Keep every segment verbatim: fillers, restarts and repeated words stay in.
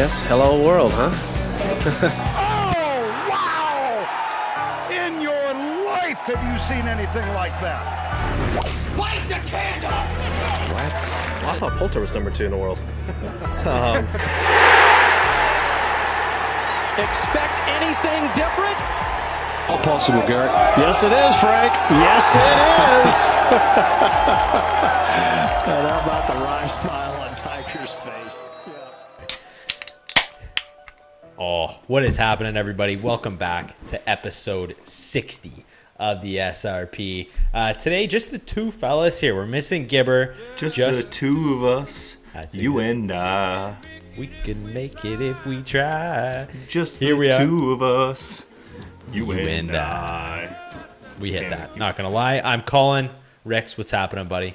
guess. Hello world, huh? Oh, wow! In your life have you seen anything like that? Light the candle! What? I thought Poulter was number two in the world. um. Expect anything different? All possible, Garrett. Yes, it is, Frank. Yes, it is. And how about the wry smile on Tiger's face? Yeah. Oh, what is happening, everybody? Welcome back to episode sixty of the S R P. Uh, today, just the two fellas here. We're missing Gibber. Just, just the two of us. That's you exactly. and I. We can make it if we try. Just here the we two of us. You, you and I. I. We hit and that. You. Not going to lie. I'm Colin. Rex, what's happening, buddy?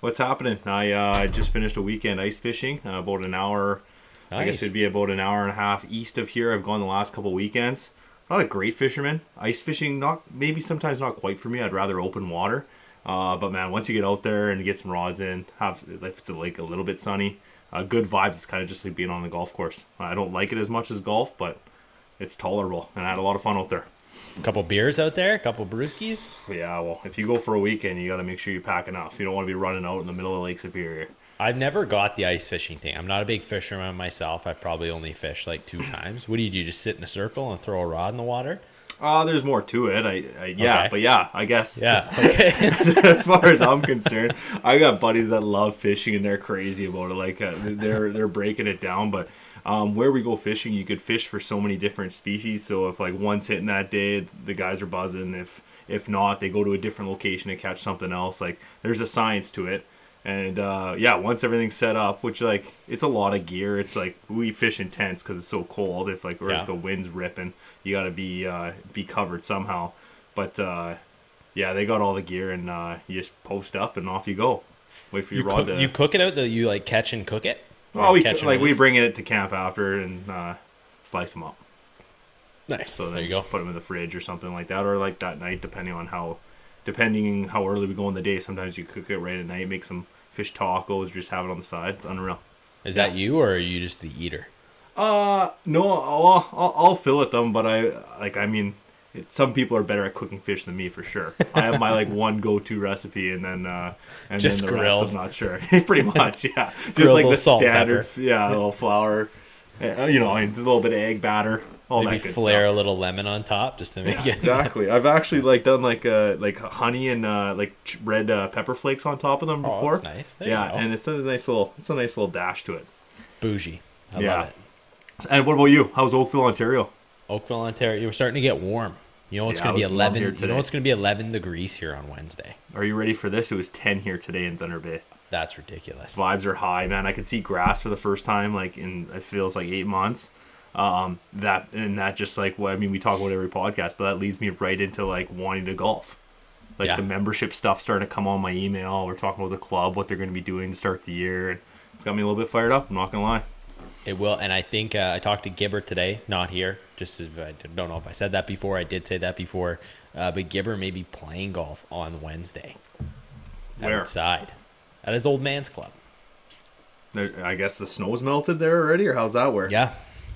What's happening? I uh, just finished a weekend ice fishing. Uh, about an hour. Nice. I guess it'd be about an hour and a half east of here. I've gone the last couple weekends. Not a great fisherman. Ice fishing, not maybe sometimes not quite for me. I'd rather open water. Uh, but, man, once you get out there and get some rods in, have if it's a lake a little bit sunny, uh, good vibes. It's kind of just like being on the golf course. I don't like it as much as golf, but it's tolerable, and I had a lot of fun out there. A couple beers out there, a couple brewskis. Yeah, well, if you go for a weekend, you got to make sure you pack enough. You don't want to be running out in the middle of Lake Superior. I've never got the ice fishing thing. I'm not a big fisherman myself. I've probably only fished like two times. What do you do? Just sit in a circle and throw a rod in the water? Uh, there's more to it. I, I yeah, okay. But yeah, I guess. Yeah. Okay. As far as I'm concerned, I got buddies that love fishing and they're crazy about it. Like uh, they're they're breaking it down, but. Um, where we go fishing, you could fish for so many different species. So if like one's hitting that day, the guys are buzzing. If if not, they go to a different location and catch something else. Like there's a science to it. And uh, yeah, once everything's set up, which like it's a lot of gear. It's like we fish in tents because it's so cold. If like, or yeah. if the wind's ripping, you got to be uh, be covered somehow. But uh, yeah, they got all the gear and uh, you just post up and off you go. Wait for your you rod. Cook, to... You cook it out though. You like catch and cook it. Oh, we, like we bring it to camp after and uh, slice them up. Nice. So then there you just go. Put them in the fridge or something like that, or like that night, depending on how, depending how early we go in the day. Sometimes you cook it right at night, make some fish tacos, just have it on the side. It's unreal. Is yeah. that you, or are you just the eater? Uh, no, I'll, I'll, I'll fill at them, but I like. I mean, it, some people are better at cooking fish than me for sure. I have my like one go-to recipe, and then uh, and just then the grilled. Rest I'm not sure. Pretty much, yeah. Just like the salt, standard, pepper. Yeah, a little flour, you know, and a little bit of egg batter, all maybe that good flare stuff. A little lemon on top just to make yeah, it. Exactly. I've actually like done like uh like honey and uh like red uh, pepper flakes on top of them oh, before. That's nice. There yeah, you go. And it's a nice little it's a nice little dash to it. Bougie. I yeah. love it. And what about you? How's Oakville, Ontario? Oakville, Ontario. You're starting to get warm. You know it's yeah, going to be eleven. You know it's going to be eleven degrees here on Wednesday. Are you ready for this? It was ten here today in Thunder Bay. That's ridiculous. Vibes are high, man. I could see grass for the first time, like in it feels like eight months. Um, that and that just like well, I mean, we talk about every podcast, but that leads me right into like wanting to golf. Like yeah. the membership stuff starting to come on my email. We're talking about the club, what they're going to be doing to start the year, and it's got me a little bit fired up. I'm not going to lie. It will, and I think uh, I talked to Gibber today, not here, just as I don't know if I said that before. I did say that before, uh, but Gibber may be playing golf on Wednesday. Where? Outside. At his old man's club. I guess the snow's melted there already, or how's that work? Yeah,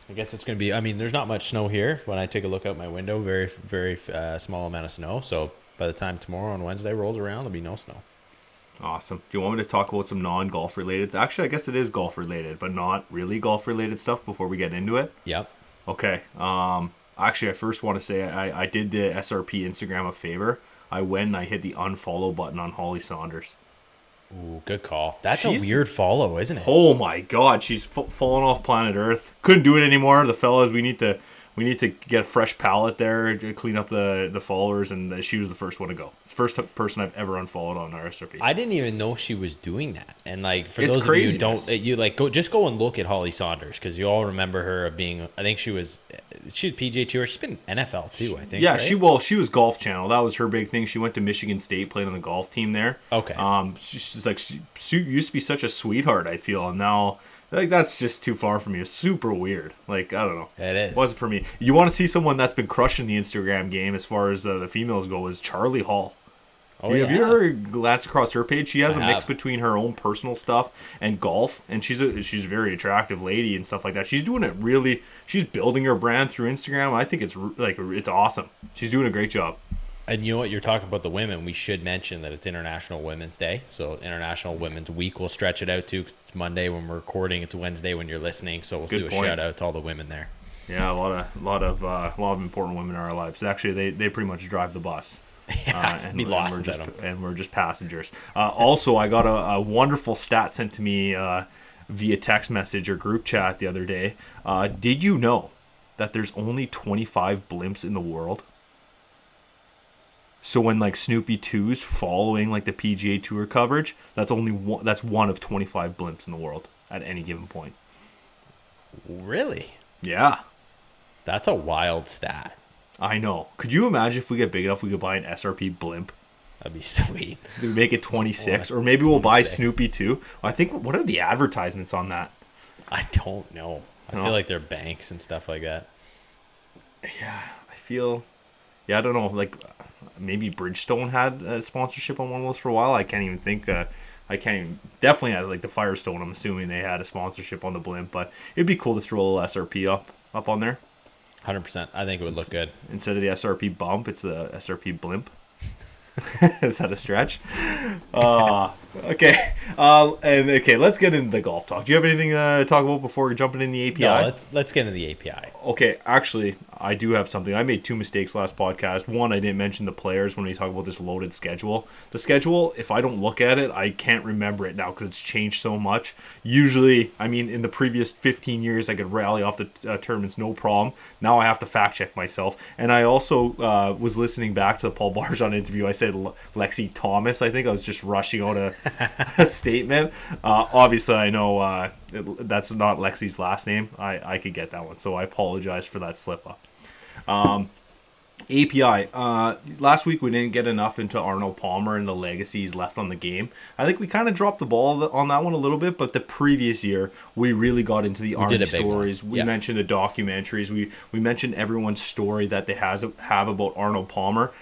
I guess it's going to be, I mean, there's not much snow here. When I take a look out my window, very, very uh, small amount of snow. So by the time tomorrow on Wednesday rolls around, there'll be no snow. Awesome. Do you want me to talk about some non-golf related? Actually, I guess it is golf related, but not really golf related stuff before we get into it. Yep. Okay. Um. Actually, I first want to say I, I did the S R P Instagram a favor. I went and I hit the unfollow button on Holly Saunders. Ooh, good call. That's she's, a weird follow, isn't it? Oh my God, she's f- falling off planet Earth. Couldn't do it anymore. The fellas, we need to we need to get a fresh palette there to clean up the, the followers, and she was the first one to go. First person I've ever unfollowed on our S R P. I didn't even know she was doing that. And like for it's those craziness. Of you who don't, you like go just go and look at Holly Saunders because you all remember her being. I think she was she was P G A Tour. She's been N F L too. She, I think. Yeah, right? she well she was Golf Channel. That was her big thing. She went to Michigan State, played on the golf team there. Okay. Um, she's like she, she used to be such a sweetheart. I feel and now. Like, that's just too far from me. It's super weird. Like, I don't know. It is. It wasn't for me. You want to see someone that's been crushing the Instagram game as far as uh, the females go is Charlie Hall. Oh, yeah. Have you heard Glatz across her page? She has I a have. mix between her own personal stuff and golf, and she's a she's a very attractive lady and stuff like that. She's doing it really. She's building her brand through Instagram. I think it's like it's awesome. She's doing a great job. And you know what? You're talking about the women. We should mention that it's International Women's Day. So International Women's Week, we'll stretch it out to because it's Monday when we're recording. It's Wednesday when you're listening. So we'll Good do a point. shout out to all the women there. Yeah, a lot of a lot of uh, a lot of important women in our lives. Actually, they they pretty much drive the bus. Yeah, uh, and, we lost and, we're just, and we're just passengers. Uh, also, I got a, a wonderful stat sent to me uh, via text message or group chat the other day. Uh, did you know that there's only twenty-five blimps in the world? So when like Snoopy two's following like the P G A Tour coverage, that's only one, that's one of twenty-five blimps in the world at any given point. Really? Yeah. That's a wild stat. I know. Could you imagine if we get big enough, we could buy an S R P blimp? That'd be sweet. We make it twenty-six, or maybe we'll buy Snoopy too. I think. What are the advertisements on that? I don't know. I no. feel like they're banks and stuff like that. Yeah, I feel. Yeah, I don't know. Like maybe Bridgestone had a sponsorship on one of those for a while. I can't even think. Uh, I can't even, definitely not like the Firestone. I'm assuming they had a sponsorship on the blimp, but it'd be cool to throw a little S R P up up on there. one hundred percent. I think it would look good. Instead of the S R P bump, it's the S R P blimp. Is that a stretch? Uh, okay. Uh, and okay, let's get into the golf talk. Do you have anything uh, to talk about before jumping in the A P I? No, let's, let's get into the A P I. Okay, actually, I do have something. I made two mistakes last podcast. One, I didn't mention the players when we talk about this loaded schedule. The schedule, if I don't look at it, I can't remember it now because it's changed so much. Usually, I mean, in the previous fifteen years, I could rally off the uh, tournaments, no problem. Now I have to fact check myself. And I also uh, was listening back to the Paul Barjon interview. I said Lexi Thomas. I think I was just rushing out a, a statement. Uh, obviously, I know uh, it, that's not Lexi's last name. I, I could get that one, so I apologize for that slip up. Um, A P I. Uh, last week we didn't get enough into Arnold Palmer and the legacy he's left on the game. I think we kind of dropped the ball on that one a little bit, but the previous year we really got into the Arnie stories. We yeah. mentioned the documentaries. We we mentioned everyone's story that they has have about Arnold Palmer.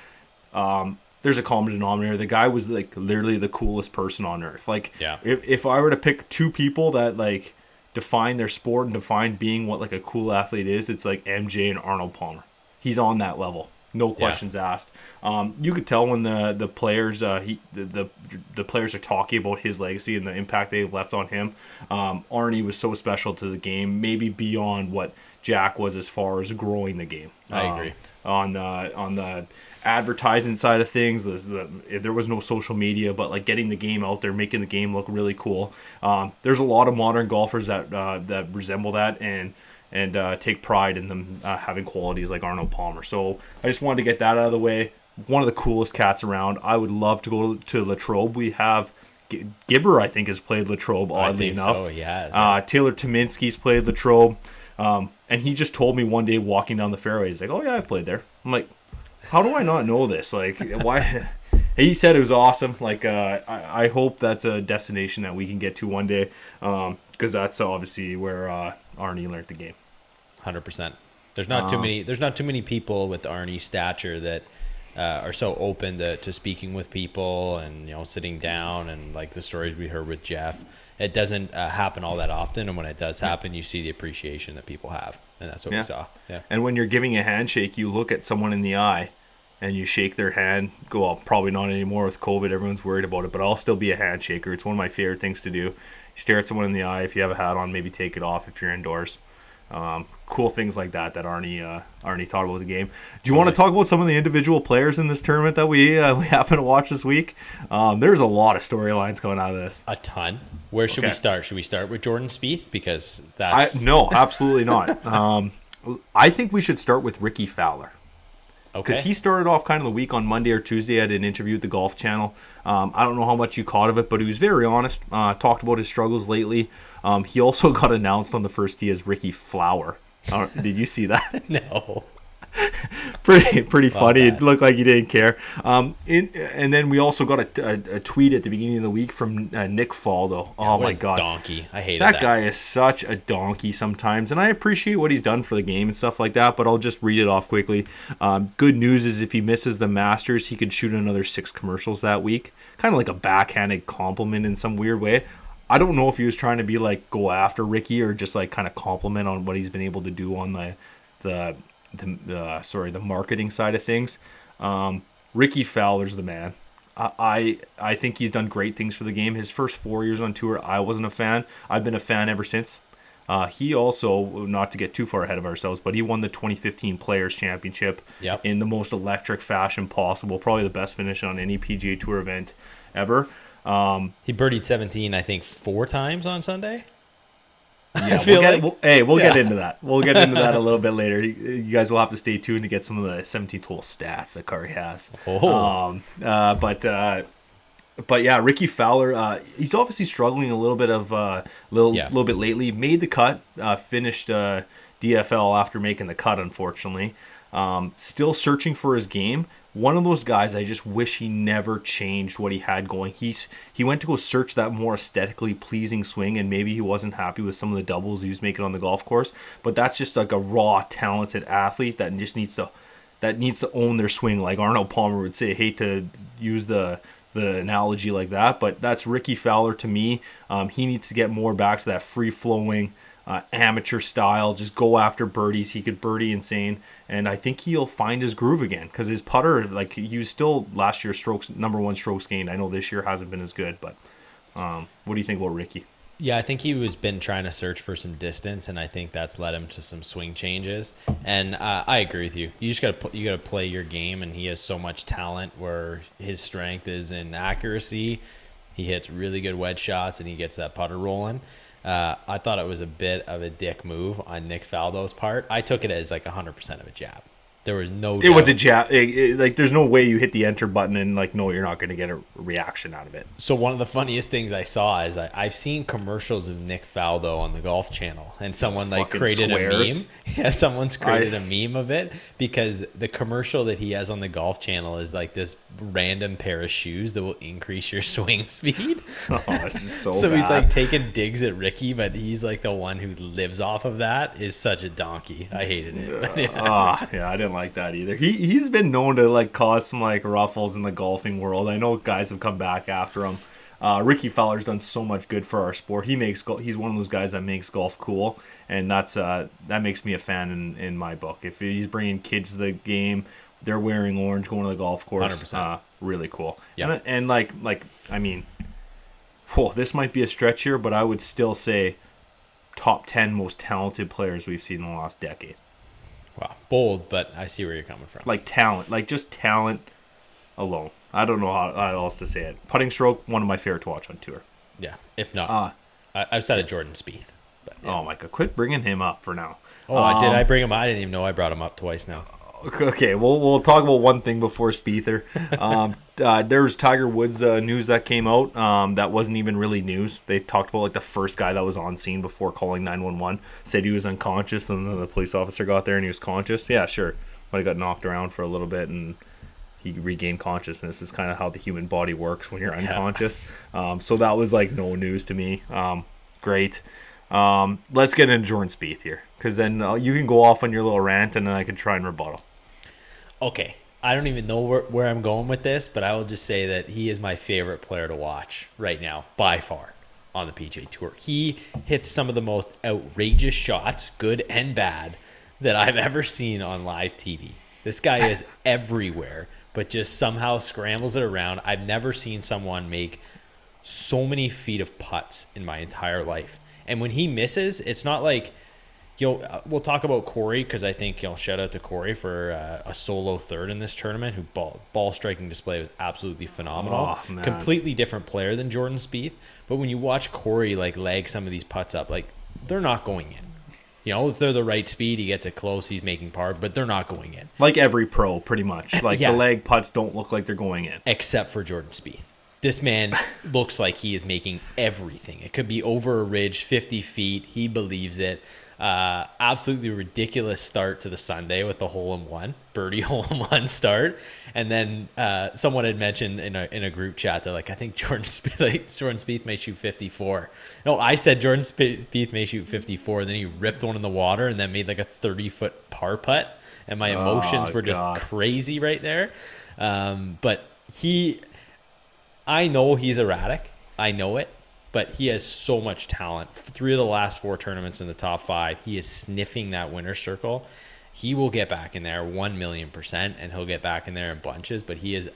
Um, There's a common denominator. The guy was like literally the coolest person on earth. Like, yeah. if, if I were to pick two people that like define their sport and define being what like a cool athlete is, it's like M J and Arnold Palmer. He's on that level, no questions yeah. asked. Um, you could tell when the the players uh, he the, the the players are talking about his legacy and the impact they left on him. Um, Arnie was so special to the game, maybe beyond what Jack was as far as growing the game. I agree um, on the on the. advertising side of things. The, the, there was no social media, but like getting the game out there, making the game look really cool. Um, there's a lot of modern golfers that uh, that resemble that and and uh, take pride in them uh, having qualities like Arnold Palmer. So I just wanted to get that out of the way. One of the coolest cats around. I would love to go to La Trobe. We have G- Gibber, I think, has played La Trobe. Oddly I think enough, so. He has. Yeah. Uh, Taylor Tominski's played La Trobe, um, and he just told me one day walking down the fairway, he's like, "Oh yeah, I've played there." I'm like, how do I not know this? Like, why? He said it was awesome. Like, uh, I, I hope that's a destination that we can get to one day, um, because that's obviously where uh, Arnie learned the game. one hundred percent. There's not um, too many. There's not too many people with Arnie's stature that uh, are so open to, to speaking with people and you know sitting down and like the stories we heard with Jeff. It doesn't uh, happen all that often, and when it does happen, you see the appreciation that people have, and that's what yeah. we saw. Yeah. And when you're giving a handshake, you look at someone in the eye, and you shake their hand. Go, well, probably not anymore with COVID. Everyone's worried about it, but I'll still be a handshaker. It's one of my favorite things to do. You stare at someone in the eye. If you have a hat on, maybe take it off if you're indoors. Um, cool things like that that Arnie uh, Arnie thought about the game. Do you want to talk about some of the individual players in this tournament that we uh, we happen to watch this week? Um, there's a lot of storylines coming out of this. A ton. Where should okay. we start? Should we start with Jordan Spieth? Because that's I, no, absolutely not. um, I think we should start with Rickie Fowler. Because okay. he started off kind of the week on Monday or Tuesday at an interview with the Golf Channel. Um, I don't know how much you caught of it, but he was very honest, uh, talked about his struggles lately. Um, he also got announced on the first tee as Rickie Fowler. Did you see that? No. pretty pretty Love funny. That. It looked like he didn't care. Um, in, and then we also got a, a, a tweet at the beginning of the week from uh, Nick Faldo. Yeah, oh my God, donkey! I hate that, that guy is such a donkey sometimes, and I appreciate what he's done for the game and stuff like that. But I'll just read it off quickly. Um, good news is if he misses the Masters, he could shoot another six commercials that week. Kind of like a backhanded compliment in some weird way. I don't know if he was trying to be like go after Rickie or just like kind of compliment on what he's been able to do on the the the uh, sorry the marketing side of things. Um, Rickie Fowler's the man. I, I I think he's done great things for the game. His first four years on tour, I wasn't a fan. I've been a fan ever since. Uh, he also, not to get too far ahead of ourselves, but he won the twenty fifteen Players Championship yep. in the most electric fashion possible. Probably the best finish on any P G A Tour event ever. Um, he birdied seventeen, I think, four times on Sunday. Yeah, we'll get, like, we'll, hey, we'll yeah. get into that. We'll get into that a little bit later. You guys will have to stay tuned to get some of the seventeenth hole stats that Kari has. Oh. Um, uh, but uh, but yeah, Rickie Fowler, uh, he's obviously struggling a little bit of a uh, little yeah. little bit lately. Made the cut, uh, finished uh, D F L after making the cut, unfortunately. Um, still searching for his game. One of those guys, I just wish he never changed what he had going. He's he went to go search that more aesthetically pleasing swing, and maybe he wasn't happy with some of the doubles he was making on the golf course. But that's just like a raw, talented athlete that just needs to that needs to own their swing, like Arnold Palmer would say. I hate to use the the analogy like that, but that's Rickie Fowler to me. Um, he needs to get more back to that free flowing. Uh, amateur style, just go after birdies. He could birdie insane, and I think he'll find his groove again because his putter, like he was still last year's strokes number one strokes gained. I know this year hasn't been as good, but um, what do you think about Rickie? Yeah, I think he was been trying to search for some distance, and I think that's led him to some swing changes. And uh, I agree with you. You just gotta you gotta play your game, and he has so much talent. Where his strength is in accuracy, he hits really good wedge shots, and he gets that putter rolling. Uh, I thought it was a bit of a dick move on Nick Faldo's part. I took it as like one hundred percent of a jab. There was no doubt. It was a jab. It, it, like, there's no way you hit the enter button and, like, no, you're not going to get a reaction out of it. So one of the funniest things I saw is I, I've seen commercials of Nick Faldo on the Golf Channel, and someone, like, Fucking created swears. a meme. Yeah, someone's created I... a meme of it because the commercial that he has on the Golf Channel is, like, this random pair of shoes that will increase your swing speed. Oh, this is so So bad. He's, like, taking digs at Rickie, but he's, like, the one who lives off of that is such a donkey. I hated it. Uh, yeah. Uh, yeah, I didn't like that either. He he's been known to like cause some like ruffles in the golfing world. I know guys have come back after him. Uh, Rickie Fowler's done so much good for our sport. He makes he's one of those guys that makes golf cool, and that's uh that makes me a fan in in my book. If he's bringing kids to the game, they're wearing orange, going to the golf course. one hundred percent. Uh, really cool. Yeah, and, and like like I mean, whoa, this might be a stretch here, but I would still say top ten most talented players we've seen in the last decade. Wow, bold, but I see where you're coming from. Like talent, like just talent alone. I don't know how, how else to say it. Putting stroke, one of my favorite to watch on tour. Yeah, if not, uh, I, outside of Jordan Spieth. But yeah. Oh my God, quit bringing him up for now. Oh, um, I did. I bring him. I didn't even know I brought him up twice now. Okay, we'll we'll talk about one thing before Spieth. Um, uh, there was Tiger Woods uh, news that came out. Um, that wasn't even really news. They talked about like the first guy that was on scene before calling nine one one said he was unconscious, and then the police officer got there and he was conscious. Yeah, sure, might have got knocked around for a little bit and he regained consciousness. Is kind of how the human body works when you're unconscious. Yeah. Um, so that was like no news to me. Um, great. Um, let's get into Jordan Spieth here, because then uh, you can go off on your little rant, and then I can try and rebuttal. Okay, I don't even know where, where I'm going with this, but I will just say that he is my favorite player to watch right now, by far, on the P G A Tour. He hits some of the most outrageous shots, good and bad, that I've ever seen on live T V. This guy is everywhere, but just somehow scrambles it around. I've never seen someone make so many feet of putts in my entire life. And when he misses, it's not like... You know, we'll talk about Corey, because I think, you know, shout out to Corey for uh, a solo third in this tournament, who ball, ball striking display was absolutely phenomenal. Oh, completely different player than Jordan Spieth. But when you watch Corey, like, lag some of these putts up, like, they're not going in. You know, if they're the right speed, he gets it close, he's making par, but they're not going in. Like every pro, pretty much. Like, yeah. The lag putts don't look like they're going in. Except for Jordan Spieth. This man looks like he is making everything. It could be over a ridge, fifty feet. He believes it. Uh, absolutely ridiculous start to the Sunday with the hole-in-one, birdie hole-in-one start. And then uh, someone had mentioned in a, in a group chat that, like, I think Jordan Spieth, like, Jordan Spieth may shoot fifty-four. No, I said Jordan Spieth may shoot fifty-four, and then he ripped one in the water and then made like a thirty-foot par putt. And my emotions oh, were just God. crazy right there. Um, but he, I know he's erratic. I know it. But he has so much talent. Three of the last four tournaments in the top five, he is sniffing that winner's circle. He will get back in there one million percent, and he'll get back in there in bunches. But he is,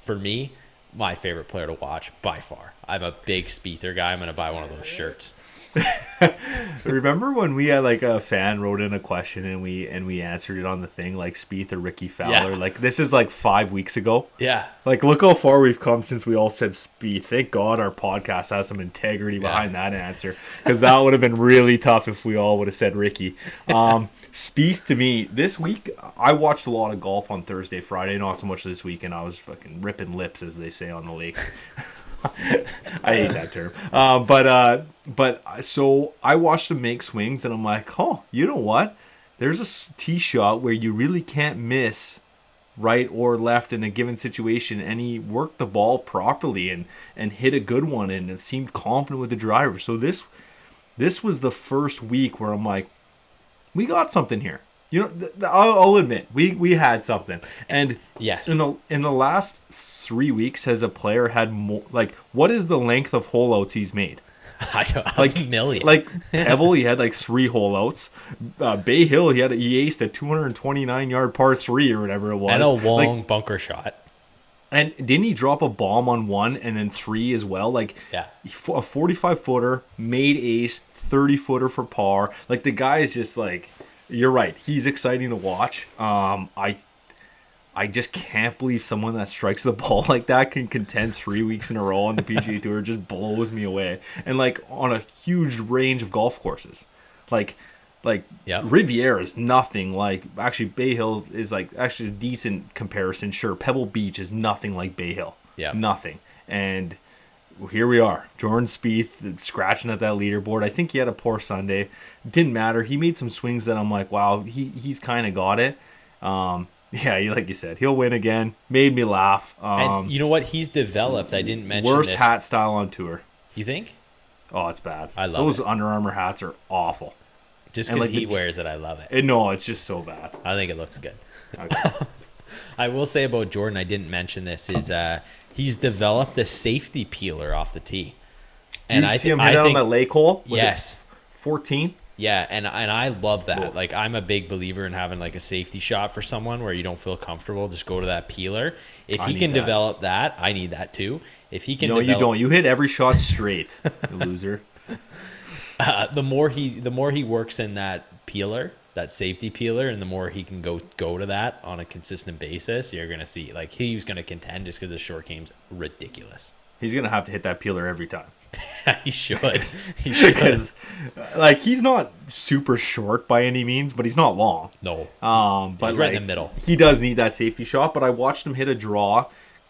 for me, my favorite player to watch by far. I'm a big Spiether guy. I'm going to buy one of those shirts. Remember when we had like a fan wrote in a question and we and we answered it on the thing, like Spieth or Rickie Fowler? Yeah. Like, this is like five weeks ago. Yeah. Like, look how far we've come since we all said Spieth. Thank God our podcast has some integrity behind yeah. that answer, because that would have been really tough if we all would have said Rickie. Um, Spieth to me this week, I watched a lot of golf on Thursday, Friday, not so much this week, and I was fucking ripping lips, as they say on the lake. I hate that term. Uh, but uh, but so I watched him make swings, and I'm like, oh, you know what? There's a tee shot where you really can't miss right or left in a given situation, and he worked the ball properly and, and hit a good one, and it seemed confident with the driver. So this this was the first week where I'm like, we got something here. You know, th- th- I'll, I'll admit we, we had something, and yes, in the in the last three weeks, has a player had more? Like, what is the length of hole outs he's made? I don't, like a million. Like Pebble, he had like three hole outs. Uh, Bay Hill, he had a, he aced a two hundred twenty-nine yard par three or whatever it was, and a long like, bunker shot. And didn't he drop a bomb on one and then three as well? Like, yeah, a forty-five footer, made ace, thirty footer for par. Like, the guy is just like. You're right. He's exciting to watch. Um, I I just can't believe someone that strikes the ball like that can contend three weeks in a row on the P G A Tour. It just blows me away. And, like, on a huge range of golf courses. Like, like yep. Riviera is nothing like... Actually, Bay Hill is, like, actually a decent comparison. Sure, Pebble Beach is nothing like Bay Hill. Yeah. Nothing. And... here we are. Jordan Spieth scratching at that leaderboard. I think he had a poor Sunday. Didn't matter. He made some swings that I'm like, wow, he he's kind of got it. Um, yeah, like you said, he'll win again. Made me laugh. Um, and you know what? He's developed. I didn't mention worst this. hat style on tour. You think? Oh, it's bad. I love Those it. Those Under Armour hats are awful. Just because like he the, wears it, I love it. it. No, it's just so bad. I think it looks good. Okay. I will say about Jordan, I didn't mention this, is uh, he's developed a safety peeler off the tee. And you I see th- him hit I think, on that lake hole? Was yes. fourteen? Yeah, and and I love that. Whoa. Like, I'm a big believer in having like a safety shot for someone where you don't feel comfortable. Just go to that peeler. If I he can that. develop that, I need that too. If he can, no, develop- you don't. You hit every shot straight, you loser. Uh, the more he, the more he works in that peeler. that safety peeler, and the more he can go go to that on a consistent basis, you're going to see, like, he's going to contend just because the short game's ridiculous. He's going to have to hit that peeler every time. he should. He should. Because, like, he's not super short by any means, but he's not long. No. Um, but he's right like, in the middle. He does need that safety shot, but I watched him hit a draw,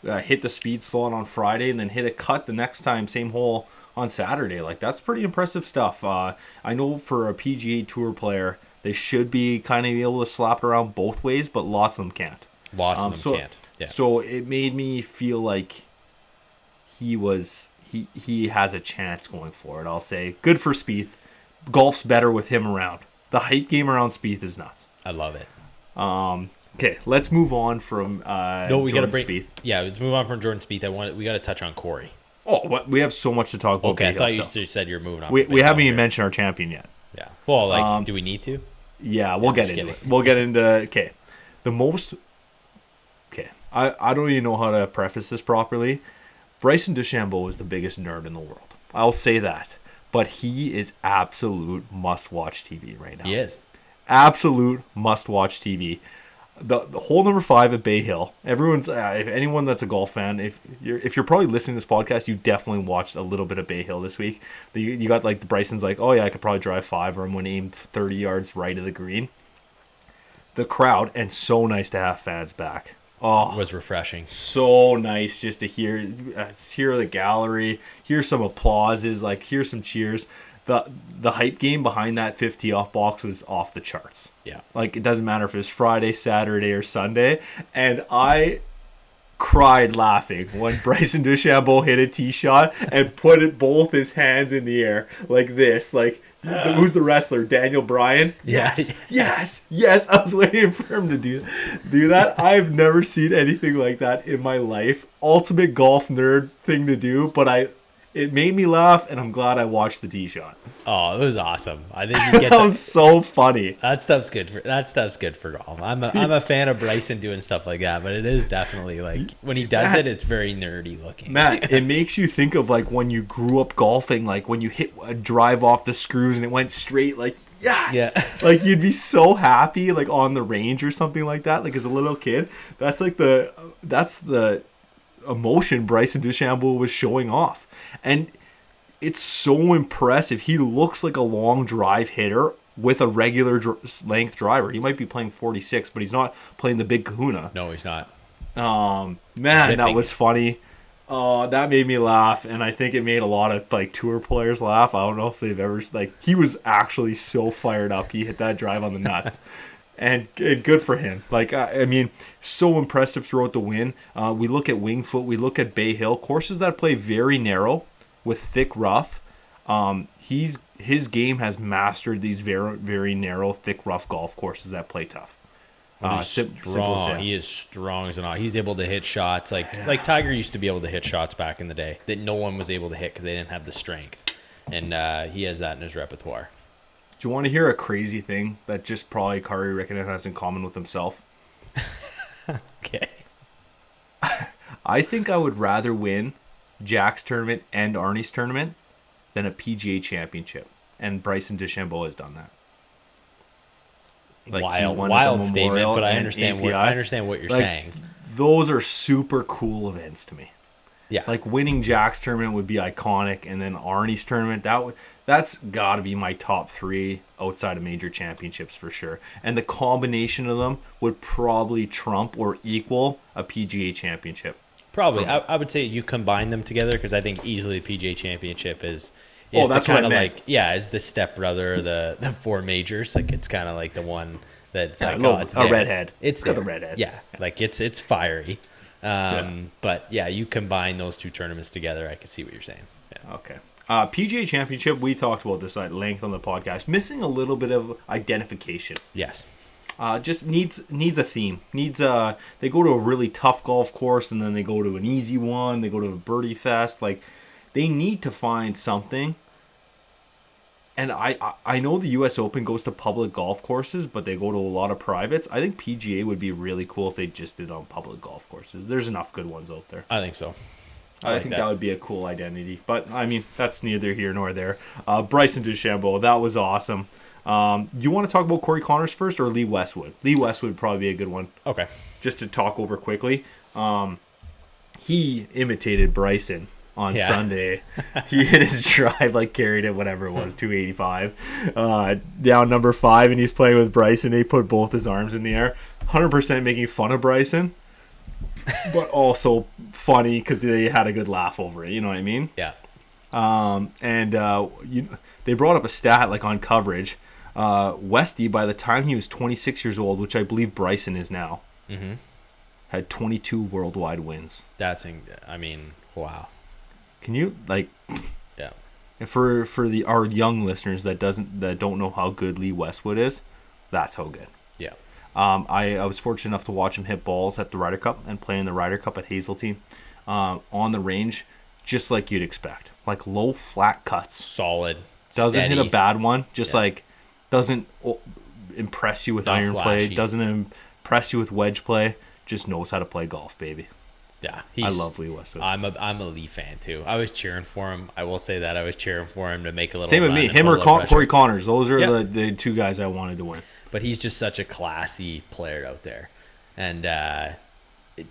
uh, hit the speed slot on Friday, and then hit a cut the next time, same hole on Saturday. Like, that's pretty impressive stuff. Uh, I know for a P G A Tour player, they should be kind of able to slap it around both ways, but lots of them can't. Lots um, of them so, can't. Yeah. So it made me feel like he was he he has a chance going forward. I'll say good for Spieth. Golf's better with him around. The hype game around Spieth is nuts. I love it. Um. Okay, let's move on from uh. No, we got to bring. Spieth. Yeah, let's move on from Jordan Spieth. I want we got to touch on Corey. Oh, we have so much to talk about. Okay, I thought you stuff. said you're moving on. We we haven't even mentioned our champion yet. Yeah. Well, like, um, do we need to? Yeah, we'll yeah, get into it. We'll get into, okay, the most, okay, I, I don't even know how to preface this properly. Bryson DeChambeau is the biggest nerd in the world. I'll say that. But he is absolute must-watch T V right now. He is. Absolute must-watch T V. The, the hole number five at Bay Hill, everyone's, uh, if anyone that's a golf fan, if you're if you're probably listening to this podcast, you definitely watched a little bit of Bay Hill this week. The, you got like the Bryson's like, oh yeah, I could probably drive five, or I'm going to aim thirty yards right of the green. The crowd, and so nice to have fans back. Oh, it was refreshing. So nice just to hear, uh, hear the gallery, hear some applauses, like hear some cheers. the the hype game behind that fifth tee off box was off the charts. Yeah. Like, it doesn't matter if it was Friday, Saturday, or Sunday. And I cried laughing when Bryson DeChambeau hit a tee shot and put it, both his hands in the air like this, like, uh, who's the wrestler, Daniel Bryan? Yes, yeah. yes, yes. I was waiting for him to do do that. I've never seen anything like that in my life. Ultimate golf nerd thing to do, but I, it made me laugh, and I'm glad I watched the tee shot. Oh, it was awesome. I didn't get that. That was so funny. That stuff's good for that stuff's good for golf. I'm a, I'm a fan of Bryson doing stuff like that, but it is definitely like when he does Matt, it, it's very nerdy looking. Matt, it makes you think of like when you grew up golfing, like when you hit a drive off the screws and it went straight, like yes, yeah. Like you'd be so happy, like on the range or something like that. Like as a little kid, that's like the that's the emotion Bryson DeChambeau was showing off. And it's so impressive. He looks like a long drive hitter with a regular dr- length driver. He might be playing forty-six, but he's not playing the big kahuna. No, he's not. Um, man, that was funny. Uh, that made me laugh, and I think it made a lot of like tour players laugh. I don't know if they've ever like he was actually so fired up. He hit that drive on the nuts. And good for him. Like, I mean, so impressive throughout the win. Uh, we look at Wingfoot. We look at Bay Hill. Courses that play very narrow with thick rough. Um, he's his game has mastered these very, very narrow, thick, rough golf courses that play tough. Uh, sim- strong. He is strong as an all. He's able to hit shots. Like, yeah. like Tiger used to be able to hit shots back in the day that no one was able to hit because they didn't have the strength. And uh, he has that in his repertoire. Do you want to hear a crazy thing that just probably Kari Rickinen has in common with himself? Okay. I think I would rather win Jack's tournament and Arnie's tournament than a P G A championship. And Bryson DeChambeau has done that. Like wild wild statement, but I understand, what, I understand what you're like, saying. Those are super cool events to me. Yeah. Like winning Jack's tournament would be iconic, and then Arnie's tournament, that would, that's got to be my top three outside of major championships for sure. And the combination of them would probably trump or equal a P G A championship. Probably. I, I would say you combine them together because I think easily the P G A championship is, is oh, that's kind of like, yeah, is the stepbrother, the, the four majors. Like it's kind of like the one that's yeah, like, no, oh, it's a redhead. It's, it's got the redhead. Yeah. Like it's, it's fiery. Um, yeah. But yeah, you combine those two tournaments together. I can see what you're saying. Yeah. Okay. Uh, P G A Championship. We talked about this at length on the podcast. Missing a little bit of identification. Yes. Uh, just needs needs a theme. Needs a. They go to a really tough golf course, and then they go to an easy one. They go to a birdie fest. Like, they need to find something. And I, I, I know the U S Open goes to public golf courses, but they go to a lot of privates. I think P G A would be really cool if they just did on public golf courses. There's enough good ones out there. I think so. I, I like think that. that would be a cool identity. But, I mean, that's neither here nor there. Uh, Bryson DeChambeau, that was awesome. Um, you want to talk about Corey Conners first or Lee Westwood? Lee Westwood would probably be a good one. Okay. Just to talk over quickly. Um, he imitated Bryson. On yeah. Sunday, he hit his drive, like carried it, whatever it was, two eighty-five, uh, down number five, and he's playing with Bryson. He put both his arms in the air, one hundred percent making fun of Bryson, but also funny because they had a good laugh over it. You know what I mean? Yeah. Um, and uh, you, they brought up a stat like on coverage. Uh, Westy, by the time he was twenty-six years old, which I believe Bryson is now, mm-hmm. had twenty-two worldwide wins. That's, in, I mean, wow. Can you like, yeah? And for for the our young listeners that doesn't that don't know how good Lee Westwood is, that's how good. Yeah. Um, I, I was fortunate enough to watch him hit balls at the Ryder Cup and play in the Ryder Cup at Hazeltine, um, on the range, just like you'd expect, like low flat cuts, solid, doesn't steady. Hit a bad one, just yeah. like doesn't impress you with Not iron flashy. Play, doesn't impress you with wedge play, just knows how to play golf, baby. Yeah, I love Lee Westwood. I'm a I'm a Lee fan too. I was cheering for him. I will say that I was cheering for him to make a little. Same with me, him or Con- Corey Conners. Those are yep. the, the two guys I wanted to win. But he's just such a classy player out there, and uh,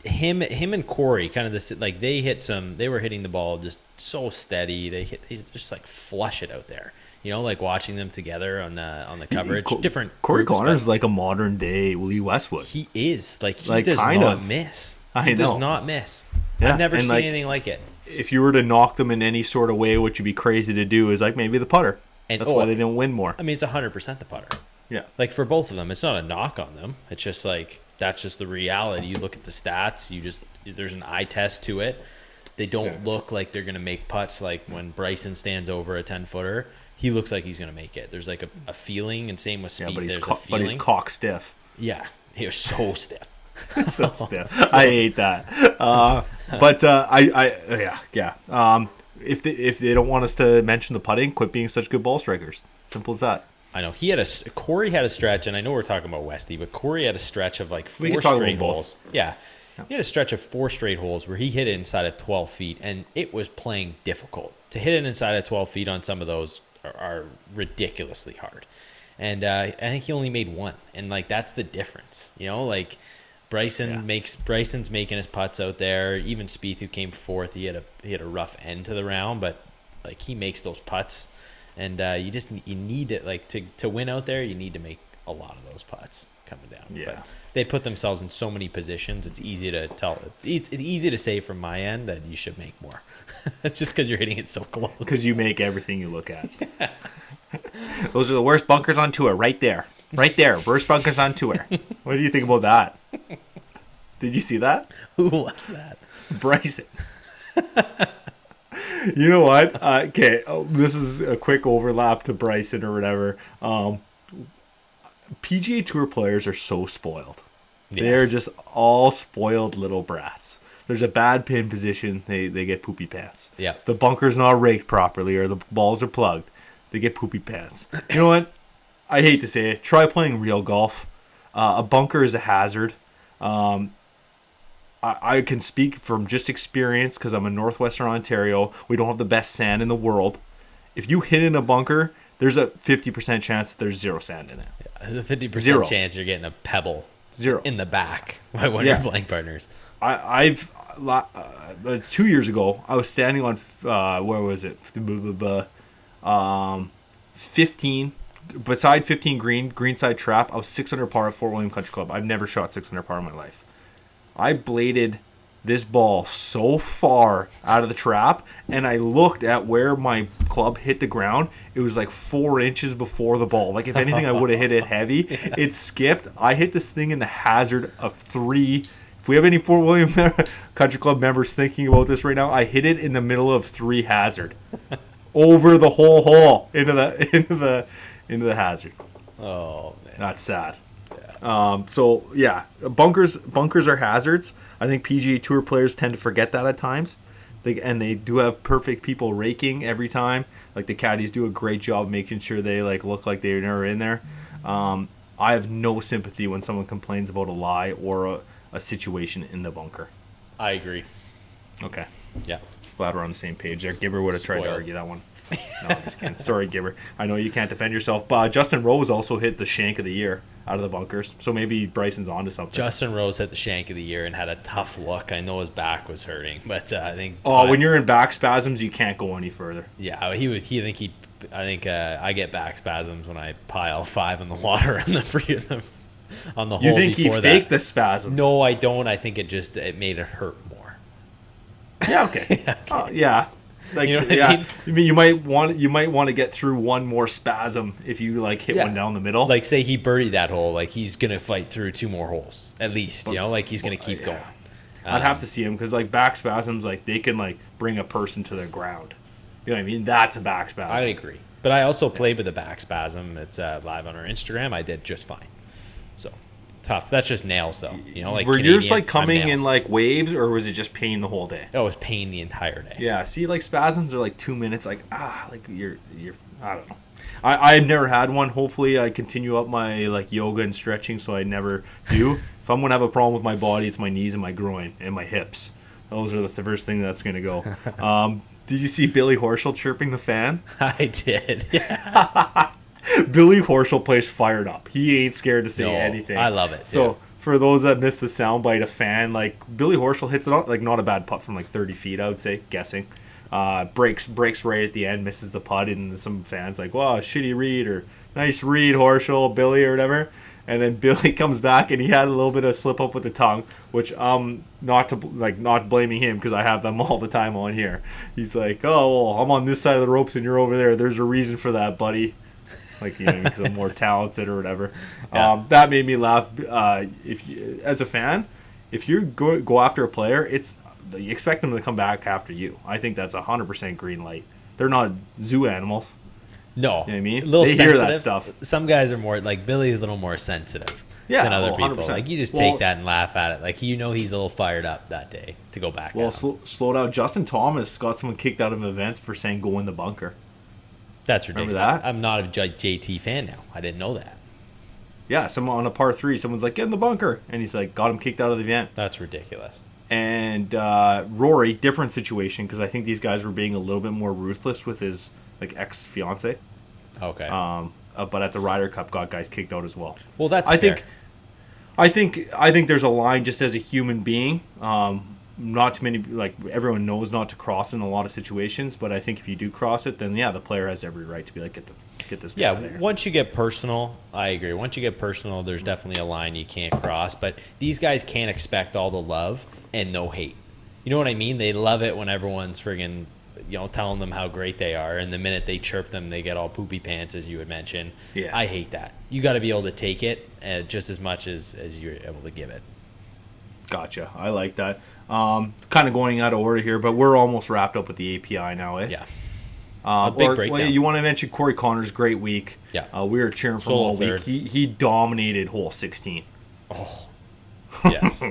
him him and Corey kind of this like they hit some. They were hitting the ball just so steady. They hit they just like flush it out there. You know, like watching them together on the, on the coverage. Co- Different. Corey Conners is like a modern day Lee Westwood. He is like he like, does not of. miss. I he know. does not miss. Yeah. I've never and seen like, anything like it. If you were to knock them in any sort of way, what you'd be crazy to do is like maybe the putter. And that's why they didn't win more. I mean, it's one hundred percent the putter. Yeah. Like, for both of them, it's not a knock on them. It's just like, that's just the reality. You look at the stats, you just, there's an eye test to it. They don't yeah. look like they're going to make putts. Like, when Bryson stands over a ten-footer, he looks like he's going to make it. There's, like, a, a feeling, and same with Speed. Yeah, but he's, co- but he's cock stiff. Yeah. He was so stiff. so stiff. So, I hate that. Uh, but, uh, I, I, yeah, yeah. Um, if they, if they don't want us to mention the putting, quit being such good ball strikers. Simple as that. I know he had a Corey had a stretch, and I know we're talking about Westy, but Corey had a stretch of like four straight holes. Yeah. yeah, he had a stretch of four straight holes where he hit it inside of twelve feet, and it was playing difficult. To hit it inside of twelve feet on some of those are, are ridiculously hard. And uh, I think he only made one, and like that's the difference, you know. Like Bryson yeah. makes Bryson's making his putts out there. Even Spieth, who came fourth, he had a he had a rough end to the round, but like he makes those putts. And uh, you just you need it like to, to win out there. You need to make a lot of those putts coming down. Yeah, but they put themselves in so many positions. It's easy to tell. It's, it's easy to say from my end that you should make more. That's just because you're hitting it so close. Because you make everything you look at. Yeah. Those are the worst bunkers on tour, right there, right there. Worst bunkers on tour. What do you think about that? Did you see that? Who was that? Bryson. You know what? Uh, okay, oh, this is a quick overlap to Bryson or whatever. Um, P G A Tour players are so spoiled. Yes. They're just all spoiled little brats. There's a bad pin position, they they get poopy pants. Yeah. The bunker's not raked properly or the balls are plugged. They get poopy pants. You know what? I hate to say it. Try playing real golf. Uh, a bunker is a hazard. Um I can speak from just experience because I'm in Northwestern Ontario. We don't have the best sand in the world. If you hit in a bunker, there's a fifty percent chance that there's zero sand in it. Yeah, there's a fifty percent zero. Chance you're getting a pebble zero. In the back by one yeah. of your playing partners. I, I've uh, two years ago, I was standing on, uh, where was it? Um, fifteen, beside fifteen green, greenside trap. I was six under par at Fort William Country Club. I've never shot six under par in my life. I bladed this ball so far out of the trap, and I looked at where my club hit the ground. It was like four inches before the ball. Like, if anything, I would have hit it heavy. Yeah. It skipped. I hit this thing in the hazard of three. If we have any Fort William Country Club members thinking about this right now, I hit it in the middle of three hazard. Over the whole hole. Into the into the, into the hazard. Oh, man. That's sad. Um, so yeah, bunkers, bunkers are hazards. I think P G A Tour players tend to forget that at times. They, and they do have perfect people raking every time. Like the caddies do a great job making sure they like, look like they were never in there. Um, I have no sympathy when someone complains about a lie or a, a situation in the bunker. I agree. Okay. Yeah. Glad we're on the same page there. Gibber would have tried Spoiled. to argue that one. No, I'm just kidding. Sorry, Gibber. I know you can't defend yourself. But uh, Justin Rose also hit the shank of the year out of the bunkers. So maybe Bryson's onto something. Justin Rose hit the shank of the year and had a tough look. I know his back was hurting, but uh, I think. Oh, I, when you're in back spasms, you can't go any further. Yeah, he was. He I think he. I think uh, I get back spasms when I pile five in the water on the free on the, on the hole. You think he faked that. the spasms? No, I don't. I think it just it made it hurt more. Yeah. Okay. yeah, okay. Oh, yeah. Like, you know yeah, I mean? I mean, you might want you might want to get through one more spasm if you like hit yeah. one down the middle. Like, say he birdied that hole, like he's gonna fight through two more holes at least. But, you know, like he's gonna well, keep yeah. going. I'd um, have to see him because like back spasms, like they can like bring a person to the ground. You know what I mean? That's a back spasm. I agree, but I also played with a back spasm. It's uh, live on our Instagram. I did just fine. So tough. That's just nails, though. You know, like were yours like coming in like waves, or was it just pain the whole day? Oh, it was pain the entire day. Yeah. See, like spasms are like two minutes. Like ah, like you're you're. I don't know. I I've never had one. Hopefully, I continue up my like yoga and stretching, so I never do. If I'm gonna have a problem with my body, it's my knees and my groin and my hips. Those are the first thing that's gonna go. Um, did you see Billy Horschel chirping the fan? I did. Yeah. Billy Horschel plays fired up. He ain't scared to say no, anything. I love it. So yeah. for those that missed the soundbite, a fan like Billy Horschel hits it on, like not a bad putt from like thirty feet, I would say, guessing. Uh, breaks breaks right at the end, misses the putt, and some fans like, "Wow, shitty read" or "Nice read, Horschel, Billy" or whatever. and then Billy comes back and he had a little bit of slip up with the tongue, which um not to like not blaming him because I have them all the time on here. He's like, oh, well, I'm on this side of the ropes and you're over there. There's a reason for that, buddy. Like, you know, because I'm more talented or whatever. Yeah. Um, that made me laugh. Uh, if you, as a fan, if you go go after a player, it's you expect them to come back after you. I think that's a hundred percent green light. They're not zoo animals. No, you know what I mean, a little they sensitive. Hear that stuff. Some guys are more like Billy is a little more sensitive yeah, than other well, people. Like you just take well, that and laugh at it. Like you know he's a little fired up that day to go back. Well, sl- slow down. Justin Thomas got someone kicked out of events for saying go in the bunker. That's ridiculous. Remember that? I'm not a J T fan now. I didn't know that. Yeah, someone on a par three, someone's like, get in the bunker. And he's like, got him kicked out of the event. That's ridiculous. And uh, Rory, different situation, because I think these guys were being a little bit more ruthless with his like ex-fiance. Okay. Um, uh, but at the Ryder Cup, got guys kicked out as well. Well, that's I fair. Think, I think I think there's a line just as a human being. Um, Not too many, like everyone knows not to cross in a lot of situations, but I think if you do cross it, then yeah, the player has every right to be like, get the get this. Yeah, guy once you get personal, I agree. Once you get personal, there's definitely a line you can't cross. But these guys can't expect all the love and no hate. You know what I mean? They love it when everyone's friggin', you know, telling them how great they are, and the minute they chirp them, they get all poopy pants, as you had mentioned. Yeah, I hate that. You got to be able to take it uh, just as much as as you're able to give it. Gotcha. I like that. Um, kind of going out of order here, but we're almost wrapped up with the A P I now, eh? Yeah. Uh, a big or, breakdown. Well, you want to mention Corey Conners, great week. Yeah. Uh, we were cheering for him all week. He, he dominated hole sixteen. Oh. Yes.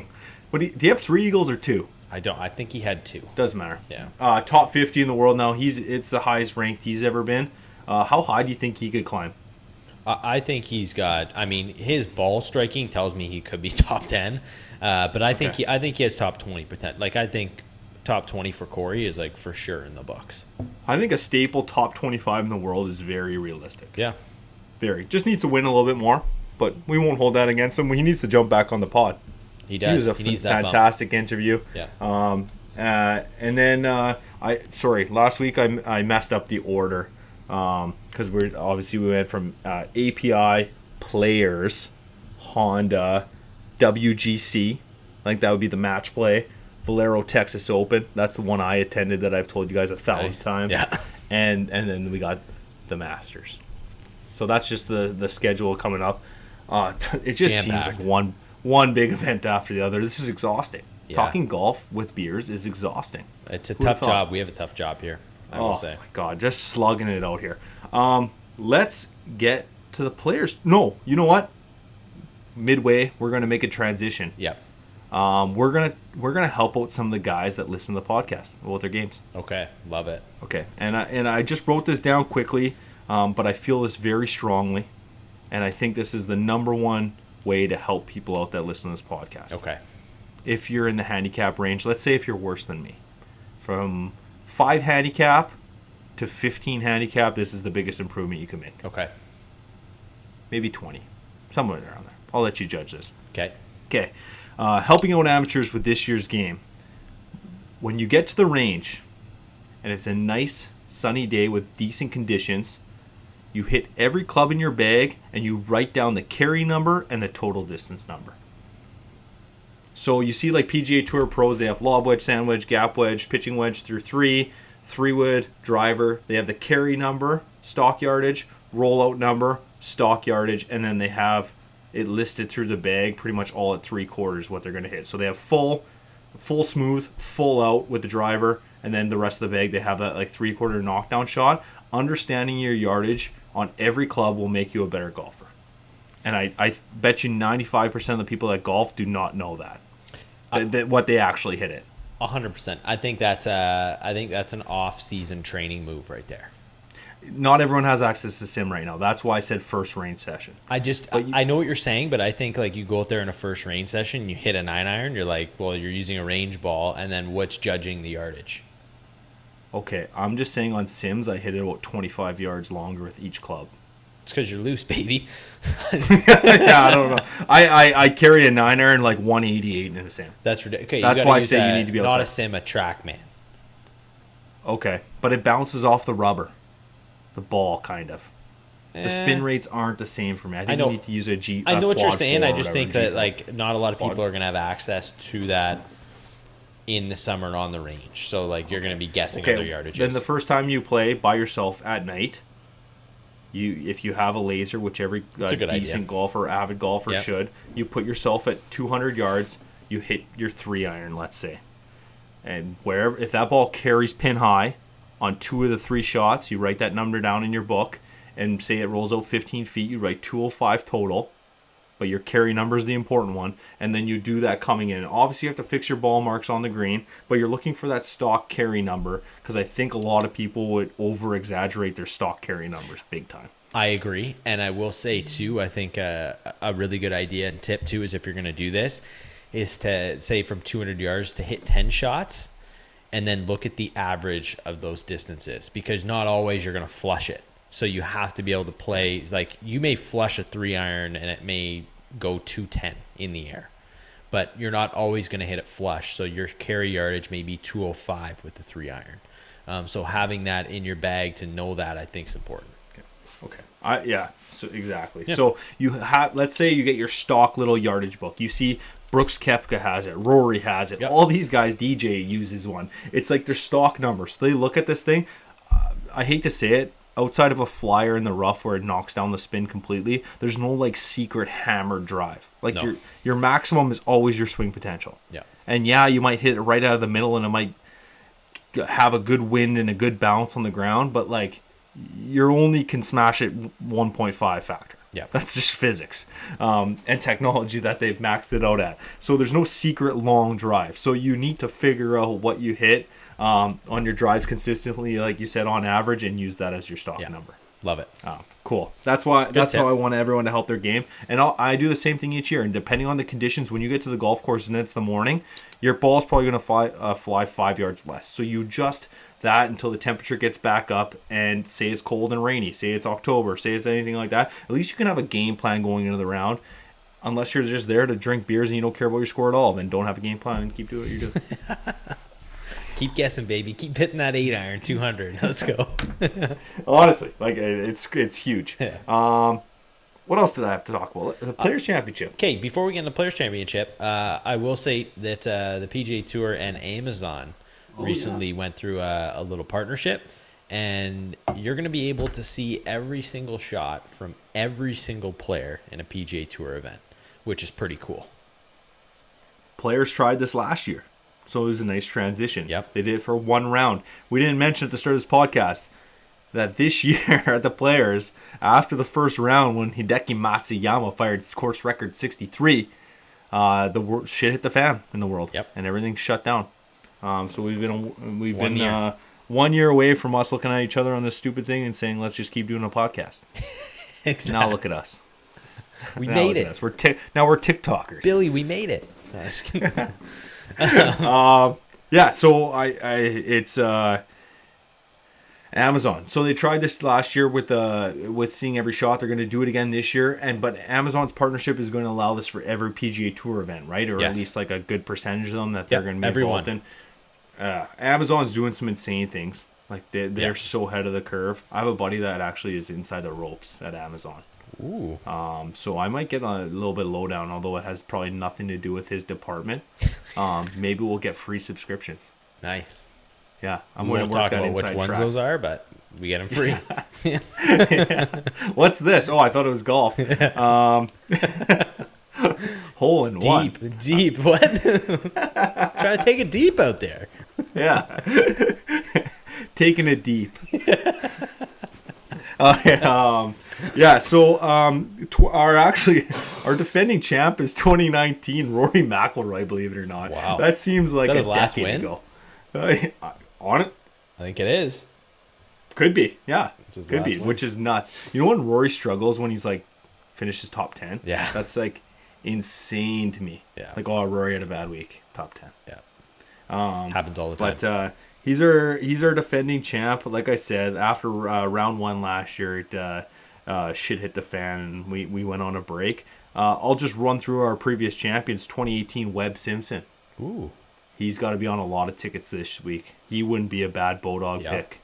But he, do you have three eagles or two? I don't. I think he had two. Doesn't matter. Yeah. Uh, top fifty in the world now. He's it's the highest ranked he's ever been. Uh, how high do you think he could climb? I think he's got. I mean, his ball striking tells me he could be top ten, uh, but I okay. think he. I think he has top twenty potential. Like I think top twenty for Corey is like for sure in the books. I think a staple top twenty-five in the world is very realistic. Yeah, very. Just needs to win a little bit more, but we won't hold that against him. He needs to jump back on the pod. He does. He was a he f- needs that fantastic bump. Interview. Yeah. Um. Uh. And then uh. I sorry. Last week I I messed up the order. Um. Because we're obviously we went from uh, A P I, players, Honda, W G C. I think that would be the match play. Valero Texas Open. That's the one I attended that I've told you guys a thousand nice. times. Yeah. And and then we got the Masters. So that's just the, the schedule coming up. Uh, it just Jam seems backed. like one one big event after the other. This is exhausting. Yeah. Talking golf with beers is exhausting. It's a Who tough job. We have a tough job here. I oh, will say. my God. Just slugging it out here. Um, let's get to the players. No, you know what? Midway, we're going to make a transition. Yep. Um, we're going to we're gonna help out some of the guys that listen to the podcast about their games. Okay. Love it. Okay. And I, and I just wrote this down quickly, um, but I feel this very strongly, and I think this is the number one way to help people out that listen to this podcast. Okay. If you're in the handicap range, let's say if you're worse than me, from five handicap to fifteen handicap, this is the biggest improvement you can make. Okay. Maybe twenty. Somewhere around there. I'll let you judge this. Okay. Okay. Uh, helping out amateurs with this year's game. When you get to the range and it's a nice sunny day with decent conditions, you hit every club in your bag and you write down the carry number and the total distance number. So you see like P G A Tour pros, they have lob wedge, sand wedge, gap wedge, pitching wedge through three, three wood, driver. They have the carry number, stock yardage, rollout number, stock yardage, and then they have it listed through the bag pretty much all at three quarters what they're going to hit. So they have full, full smooth, full out with the driver, and then the rest of the bag they have that like three quarter knockdown shot. Understanding your yardage on every club will make you a better golfer. And I, I bet you ninety-five percent of the people that golf do not know that, that, that what they actually hit it. one hundred percent. I think that's a, I think that's an off-season training move right there. Not everyone has access to sim right now. That's why I said first range session. I just you, I know what you're saying, but I think like you go out there in a first range session, you hit a nine iron, you're like, well, you're using a range ball, and then what's judging the yardage? Okay, I'm just saying on sims, I hit it about twenty-five yards longer with each club. It's because you're loose, baby. yeah, I don't know. I, I, I carry a niner in like one eighty-eight in a sim. That's ridiculous. Okay, that's why I say a, you need to be outside. Not a sim, a track man. Okay, but it bounces off the rubber, the ball kind of. The spin rates aren't the same for me. I think I know, you need to use a G. I know what you're saying. I just think that like not a lot of people quad. are going to have access to that in the summer and on the range. So like you're going to be guessing okay, other yardages. Then the first time you play by yourself at night, you if you have a laser, which every uh, decent idea. golfer, avid golfer yep. should, you put yourself at two hundred yards. You hit your three iron, let's say, and wherever if that ball carries pin high on two of the three shots, you write that number down in your book. And say it rolls out fifteen feet, you write two oh five total, but your carry number is the important one, and then you do that coming in. And obviously, you have to fix your ball marks on the green, but you're looking for that stock carry number because I think a lot of people would over-exaggerate their stock carry numbers big time. I agree, and I will say, too, I think uh, a really good idea and tip, too, is if you're going to do this, is to say from two hundred yards to hit ten shots and then look at the average of those distances because not always you're going to flush it. So you have to be able to play, like you may flush a three iron and it may go two ten in the air, but you're not always going to hit it flush. So your carry yardage may be two oh five with the three iron. Um, so having that in your bag to know that I think is important. Okay. Okay. I, yeah, so exactly. Yeah. So you have, let's say you get your stock little yardage book. You see Brooks Koepka has it. Rory has it. Yep. All these guys, D J uses one. It's like their stock numbers. They look at this thing. Uh, I hate to say it. Outside of a flyer in the rough where it knocks down the spin completely, there's no like secret hammer drive. Like no. your your maximum is always your swing potential. Yeah. And yeah, you might hit it right out of the middle and it might have a good wind and a good bounce on the ground, but like you only can smash it one point five factor. Yeah. That's just physics um, and technology that they've maxed it out at. So there's no secret long drive. So you need to figure out what you hit Um, on your drives consistently, like you said, on average, and use that as your stock yeah. number. Love it. Oh, cool. That's why. Good that's tip. How I want everyone to help their game. And I'll, I do the same thing each year. And depending on the conditions, when you get to the golf course and it's the morning, your ball's probably going to fly, uh, fly five yards less. So you adjust that until the temperature gets back up. And say it's cold and rainy. Say it's October. Say it's anything like that. At least you can have a game plan going into the round. Unless you're just there to drink beers and you don't care about your score at all, then don't have a game plan and keep doing what you're doing. Keep guessing, baby. Keep hitting that eight iron, two hundred. Let's go. Honestly, like it's it's huge. Yeah. Um, what else did I have to talk about? The Players' uh, Championship. Okay, before we get into the Players' Championship, uh, I will say that uh, the P G A Tour and Amazon oh, recently yeah. went through a, a little partnership, and you're going to be able to see every single shot from every single player in a P G A Tour event, which is pretty cool. Players tried this last year. So it was a nice transition. Yep. They did it for one round. We didn't mention at the start of this podcast that this year at the Players, after the first round when Hideki Matsuyama fired course record sixty-three, uh, the shit hit the fan in the world. Yep. And everything shut down. Um, so we've been we've one been year. Uh, one year away from us looking at each other on this stupid thing and saying, let's just keep doing a podcast. Exactly. Now look at us. We now made it. We're t- now we're TikTokers. Billy, we made it. No, I'm just kidding. uh, yeah, so I, I it's uh, Amazon. So they tried this last year with uh, with seeing every shot. They're going to do it again this year, and but Amazon's partnership is going to allow this for every P G A Tour event, right? Or yes. at least like a good percentage of them that they're yep, going to be involved in. Uh, Amazon's doing some insane things. Like they they're yep. so ahead of the curve. I have a buddy that actually is inside the ropes at Amazon. Ooh. Um, so I might get a little bit lowdown, although it has probably nothing to do with his department. Um, maybe we'll get free subscriptions. Nice. Yeah, I'm going to talk that about which track. Ones those are, but we get them free. Yeah. Yeah. What's this? Oh, I thought it was golf. Um, hole in deep, one. Deep, deep. What? Trying to take it deep out there. Yeah, taking it deep. Uh, um. Yeah, so um, tw- our actually our defending champ is twenty nineteen Rory McIlroy. Believe it or not, wow, that seems like that a his last win. Ago. Uh, on it, I think it is. Could be, yeah, could be, win. Which is nuts. You know when Rory struggles when he's like finishes top ten. Yeah, that's like insane to me. Yeah, like oh, Rory had a bad week, top ten. Yeah, um, happens all the time. But uh, he's our he's our defending champ. Like I said, after uh, round one last year, it. Uh, Uh, shit hit the fan and we, we went on a break. Uh, I'll just run through our previous champions. twenty eighteen Webb Simpson. Ooh, he's got to be on a lot of tickets this week. He wouldn't be a bad Bodog yep. pick.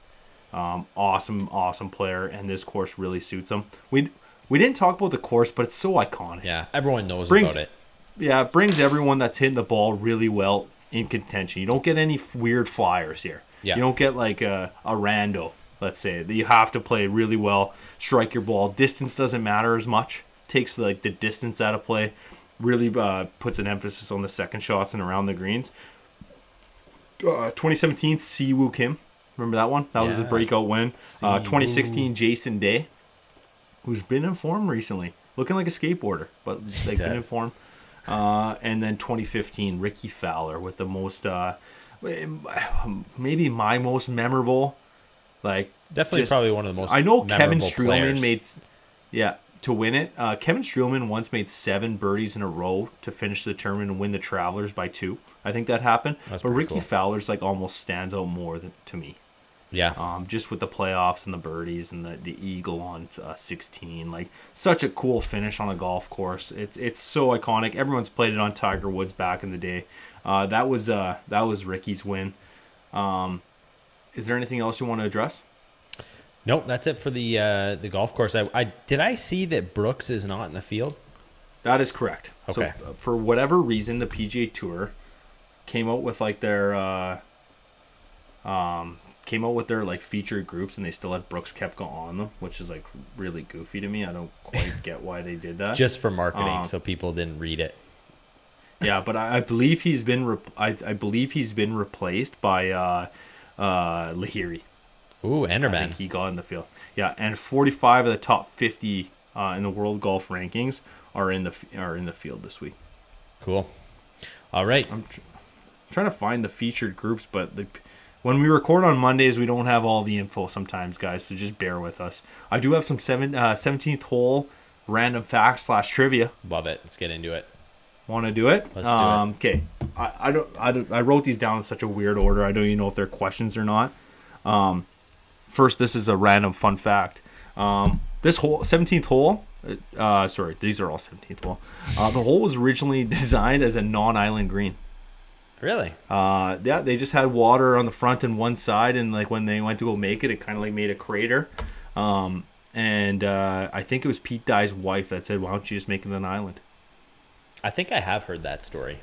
Um, awesome, awesome player, and this course really suits him. We we didn't talk about the course, but it's so iconic. Yeah, everyone knows brings, about it. Yeah, it brings everyone that's hitting the ball really well in contention. You don't get any weird flyers here. Yeah. You don't get like a, a rando, let's say, that you have to play really well, strike your ball. Distance doesn't matter as much. Takes like the distance out of play. Really uh, puts an emphasis on the second shots and around the greens. Uh, twenty seventeen, Siwoo Kim. Remember that one? That yeah. was the breakout win. Uh, twenty sixteen, Jason Day, who's been in form recently. Looking like a skateboarder, but like been in form. Uh, and then twenty fifteen, Rickie Fowler with the most, uh, maybe my most memorable. Like Definitely just, probably one of the most I know Kevin Streelman players. made, yeah, to win it. Uh, Kevin Streelman once made seven birdies in a row to finish the tournament and win the Travelers by two. I think that happened. That's but Rickie cool. Fowler's like almost stands out more than, to me. Yeah. Um, just with the playoffs and the birdies and the, the eagle on uh, sixteen, like such a cool finish on a golf course. It's it's so iconic. Everyone's played it on Tiger Woods back in the day. Uh, that was uh that was Rickie's win. Um, is there anything else you want to address? Nope, that's it for the uh, the golf course. I, I did I see that Brooks is not in the field. That is correct. Okay. So, uh, for whatever reason, the P G A Tour came out with like their. Uh, um. came out with their like featured groups, and they still had Brooks Koepka on them, which is like really goofy to me. I don't quite get why they did that. Just for marketing, um, so people didn't read it. Yeah, but I, I believe he's been re- I, I believe he's been replaced by uh, uh, Lahiri. Ooh, Enderman. I think he got in the field. Yeah, and forty-five of the top fifty uh, in the world golf rankings are in the are in the field this week. Cool. All right. I'm tr- trying to find the featured groups, but the. When we record on Mondays, we don't have all the info sometimes, guys, so just bear with us. I do have some seven, uh, seventeenth hole random facts slash trivia. Love it. Let's get into it. Want to do it? Let's um, do it. Okay. I, I, don't, I don't. I wrote these down in such a weird order. I don't even know if they're questions or not. Um, first, this is a random fun fact. Um, this hole, seventeenth hole. Uh, sorry, these are all seventeenth hole. Uh, the hole was originally designed as a non-island green. Really? Uh, yeah, they just had water on the front and one side, and like when they went to go make it, it kind of like made a crater. Um, and uh, I think it was Pete Dye's wife that said, "Why don't you just make it an island?" I think I have heard that story.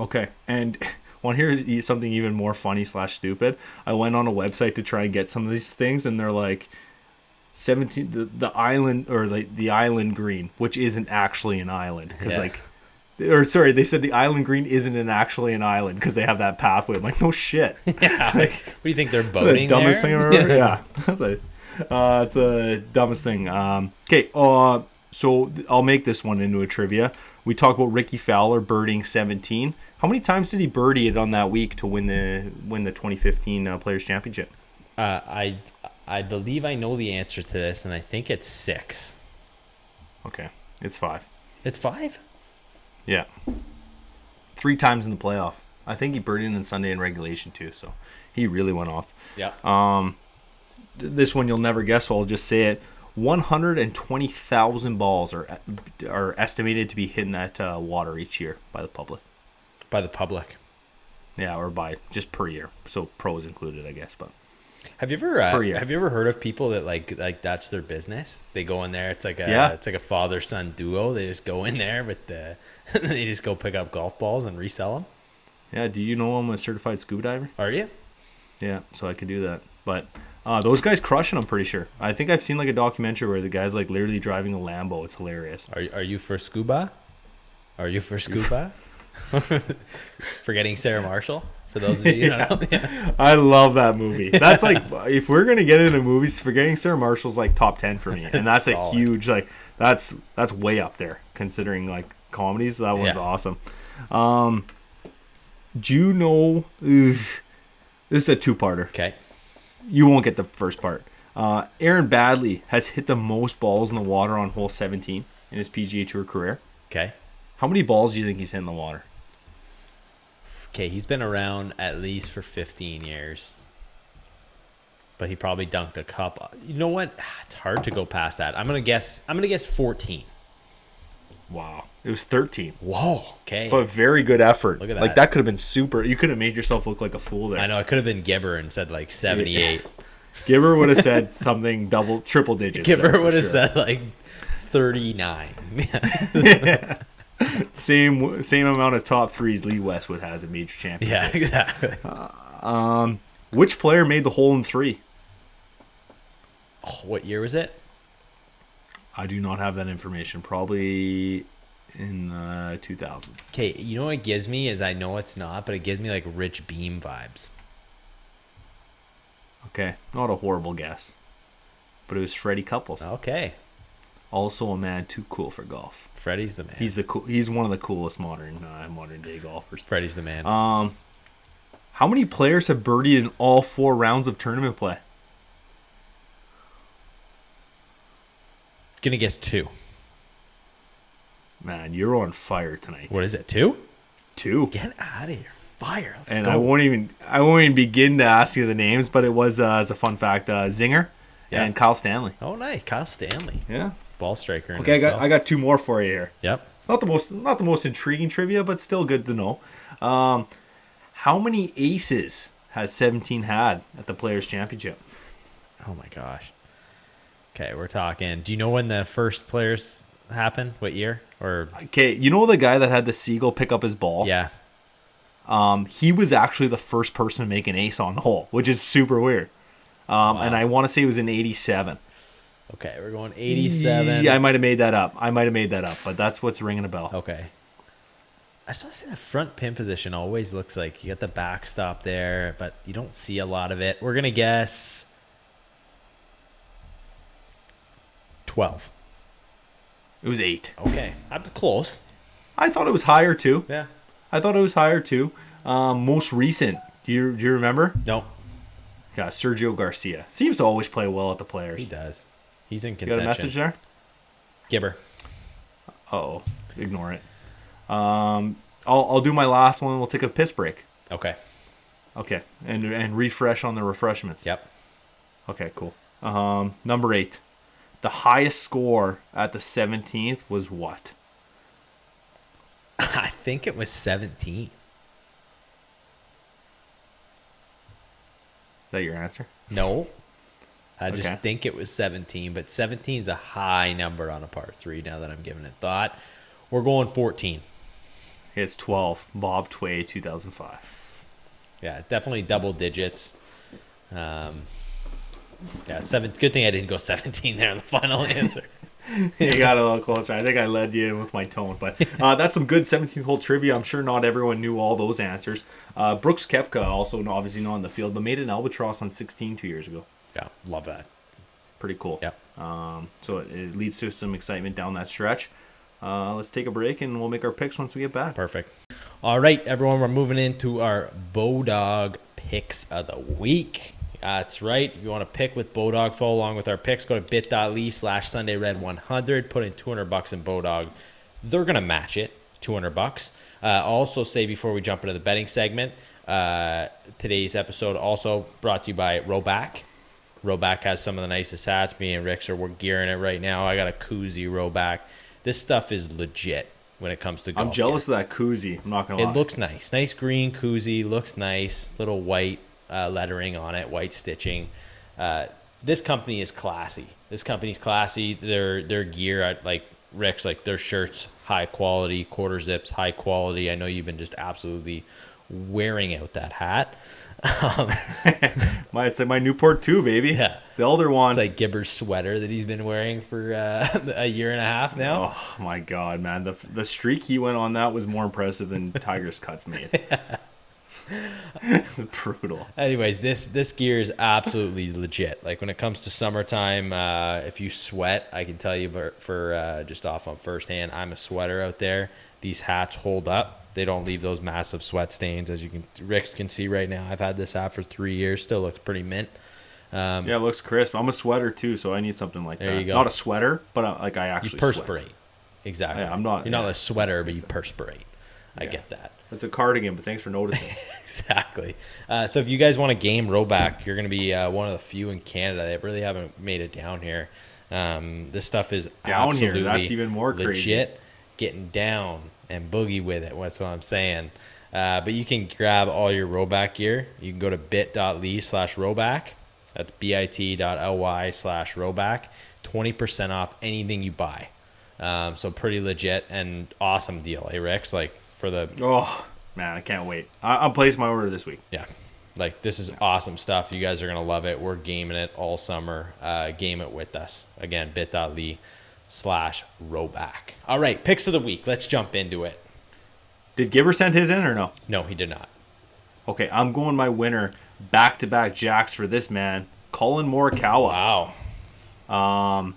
Okay, and want to hear something even more funny slash stupid? I went on a website to try and get some of these things, and they're like seventeen the, the island or like the island green, which isn't actually an island because yeah. like. Or sorry, they said the island green isn't an, actually an island because they have that pathway. I'm like, no shit. Yeah. Like, what do you think, they're boating the dumbest there? Thing I've ever. Yeah. That's like, uh, it's the dumbest thing. Um, okay. Uh, so th- I'll make this one into a trivia. We talked about Rickie Fowler birding seventeen. How many times did he birdie it on that week to win the win the twenty fifteen uh, Players Championship? Uh, I I believe I know the answer to this, and I think it's six. Okay, it's five. It's five. Yeah, three times in the playoff. I think he birdied in Sunday in regulation too, so he really went off. Yeah. Um, this one you'll never guess, so I'll just say it. One hundred and twenty thousand balls are are estimated to be hitting that uh, water each year by the public. By the public. Yeah, or by just per year, so pros included, I guess. But have you ever uh, have you ever heard of people that like like that's their business? They go in there. It's like a yeah. it's like a father son duo. They just go in there with the. They just go pick up golf balls and resell them. Yeah, do you know I'm a certified scuba diver? Are you? Yeah, so I could do that. But uh, those guys crushing, I'm pretty sure. I think I've seen like a documentary where the guy's like literally driving a Lambo. It's hilarious. Are Are you for scuba? Are you for scuba? Forgetting Sarah Marshall. For those of you, you yeah. Know. Yeah. I love that movie. That's like if we're gonna get into movies, Forgetting Sarah Marshall's like top ten for me, and that's a huge like that's that's way up there considering like. Comedies, that one's yeah. awesome. Um, do you know ugh, this is a two-parter? Okay, you won't get the first part. Uh, Aaron Baddeley has hit the most balls in the water on hole seventeen in his P G A Tour career. Okay, how many balls do you think he's hit in the water? Okay, he's been around at least for fifteen years, but he probably dunked a cup. You know what? It's hard to go past that. I'm gonna guess. I'm gonna guess fourteen. Wow. It was thirteen. Whoa. Okay. But very good effort. Look at that. Like, that could have been super. You could have made yourself look like a fool there. I know. I could have been Gibber and said, like, seventy-eight. Gibber would have said something double, triple digits. Gibber would have sure. said like thirty-nine. Yeah. Same same amount of top threes Lee Westwood has in major championships. Yeah, exactly. Uh, um, which player made the hole in three? Oh, what year was it? I do not have that information. Probably in the two thousands. Okay, you know what it gives me is I know it's not, but it gives me like Rich Beam vibes. Okay, not a horrible guess, but it was Freddie Couples. Okay. Also a man too cool for golf. Freddie's the man. He's the cool. He's one of the coolest modern uh, modern day golfers. Freddie's the man. Um, how many players have birdied in all four rounds of tournament play? Gonna guess two. Man, you're on fire tonight. What is it? Two? Two. Get out of here. Fire. Let's and go. I won't even. I won't even begin to ask you the names, but it was uh, as a fun fact. Uh, Zinger. Yeah. And Kyle Stanley. Oh, nice, Kyle Stanley. Yeah, ball striker. Okay, himself. I got I got two more for you here. Yep. Not the most, not the most intriguing trivia, but still good to know. Um, how many aces has seventeen had at the Players Championship? Oh my gosh. Okay, we're talking. Do you know when the first Players happened? What year? Or okay, you know the guy that had the seagull pick up his ball? Yeah. Um, he was actually the first person to make an ace on the hole, which is super weird. Um, wow. And I want to say it was in eighty-seven. Okay, we're going eighty-seven. Yeah, I might have made that up. I might have made that up, but that's what's ringing a bell. Okay. I just want to say the front pin position always looks like you got the backstop there, but you don't see a lot of it. We're going to guess twelve. It was eight. Okay, I'm close. I thought it was higher too. Yeah. I thought it was higher too. Um, most recent. Do you, do you remember? No. Yeah, Sergio Garcia seems to always play well at the Players. He does. He's in contention. You got a message there? Gibber. Uh-oh. Ignore it. Um, I'll I'll do my last one. We'll take a piss break. Okay. Okay. And and refresh on the refreshments. Yep. Okay. Cool. Um, number eight. The highest score at the seventeenth was what? I think it was seventeen. Is that your answer? No. I just okay. think it was seventeen, but seventeen is a high number on a par three now that I'm giving it thought. We're going fourteen. It's twelve. Bob Tway, two thousand five. Yeah, definitely double digits. Um, yeah, seven. Good thing I didn't go seventeen there in the final answer. You got a little closer. I think I led you in with my tone, but uh, that's some good seventeenth-hole trivia. I'm sure not everyone knew all those answers. Uh, Brooks Koepka, also obviously not on the field, but made an albatross on sixteen two years ago. Yeah, love that. Pretty cool. Yeah. Um, so it, it leads to some excitement down that stretch. Uh, let's take a break, and we'll make our picks once we get back. Perfect. All right, everyone, we're moving into our Bodog Picks of the Week. Uh, that's right. If you want to pick with Bodog, follow along with our picks. Go to bit.ly slash SundayRed100. Put in two hundred bucks in Bodog. They're going to match it, two hundred bucks. Uh, also say before we jump into the betting segment, uh, today's episode also brought to you by Rhoback. Rhoback has some of the nicest hats. Me and Rex are we're gearing it right now. I got a koozie Rhoback. This stuff is legit when it comes to golf. I'm jealous gear. Of that koozie. I'm not going to lie. It looks nice. Nice green koozie. Looks nice. Little white. Uh, lettering on it, white stitching. Uh, this company is classy. This company's classy. Their their gear, like Rex, like their shirts, high quality, quarter zips, high quality. I know you've been just absolutely wearing out that hat. Um, my, it's like my Newport two, baby. Yeah, it's the older one. It's like Gibber's sweater that he's been wearing for uh, a year and a half now. Oh my god, man! The the streak he went on that was more impressive than Tiger's cuts made. Yeah. It's brutal. Anyways, this this gear is absolutely legit. Like when it comes to summertime, uh, if you sweat, I can tell you for, for uh, just off on firsthand, I'm a sweater out there. These hats hold up. They don't leave those massive sweat stains, as you can Rick's can see right now. I've had this hat for three years. Still looks pretty mint. Um, yeah, it looks crisp. I'm a sweater too, so I need something like there that. You go. Not a sweater, but I, like I actually you perspirate. Sweat. Exactly. Yeah, I'm not. You're yeah, not a sweater, but you perspirate. Yeah. I get that. It's a cardigan, but thanks for noticing. Exactly. Uh, so if you guys want to game Rhoback, you're going to be uh, one of the few in Canada that really haven't made it down here. Um, this stuff is down absolutely here. That's even more legit. Crazy. Getting down and boogie with it. That's what I'm saying. Uh, but you can grab all your Rhoback gear. You can go to bit.ly slash Rhoback. That's bit dot l y slash Rhoback. twenty percent off anything you buy. Um, so pretty legit and awesome deal, eh, Rex? Like for the oh man, I can't wait. I- I'll place my order this week. Yeah, like this is yeah. awesome stuff. You guys are gonna love it. We're gaming it all summer. Uh, game it with us again. bit dot l y slash Rhoback. All right, picks of the week. Let's jump into it. Did Gibber send his in or no? No, he did not. Okay, I'm going my winner back to back jacks for this man, Colin Morikawa. Wow. Um,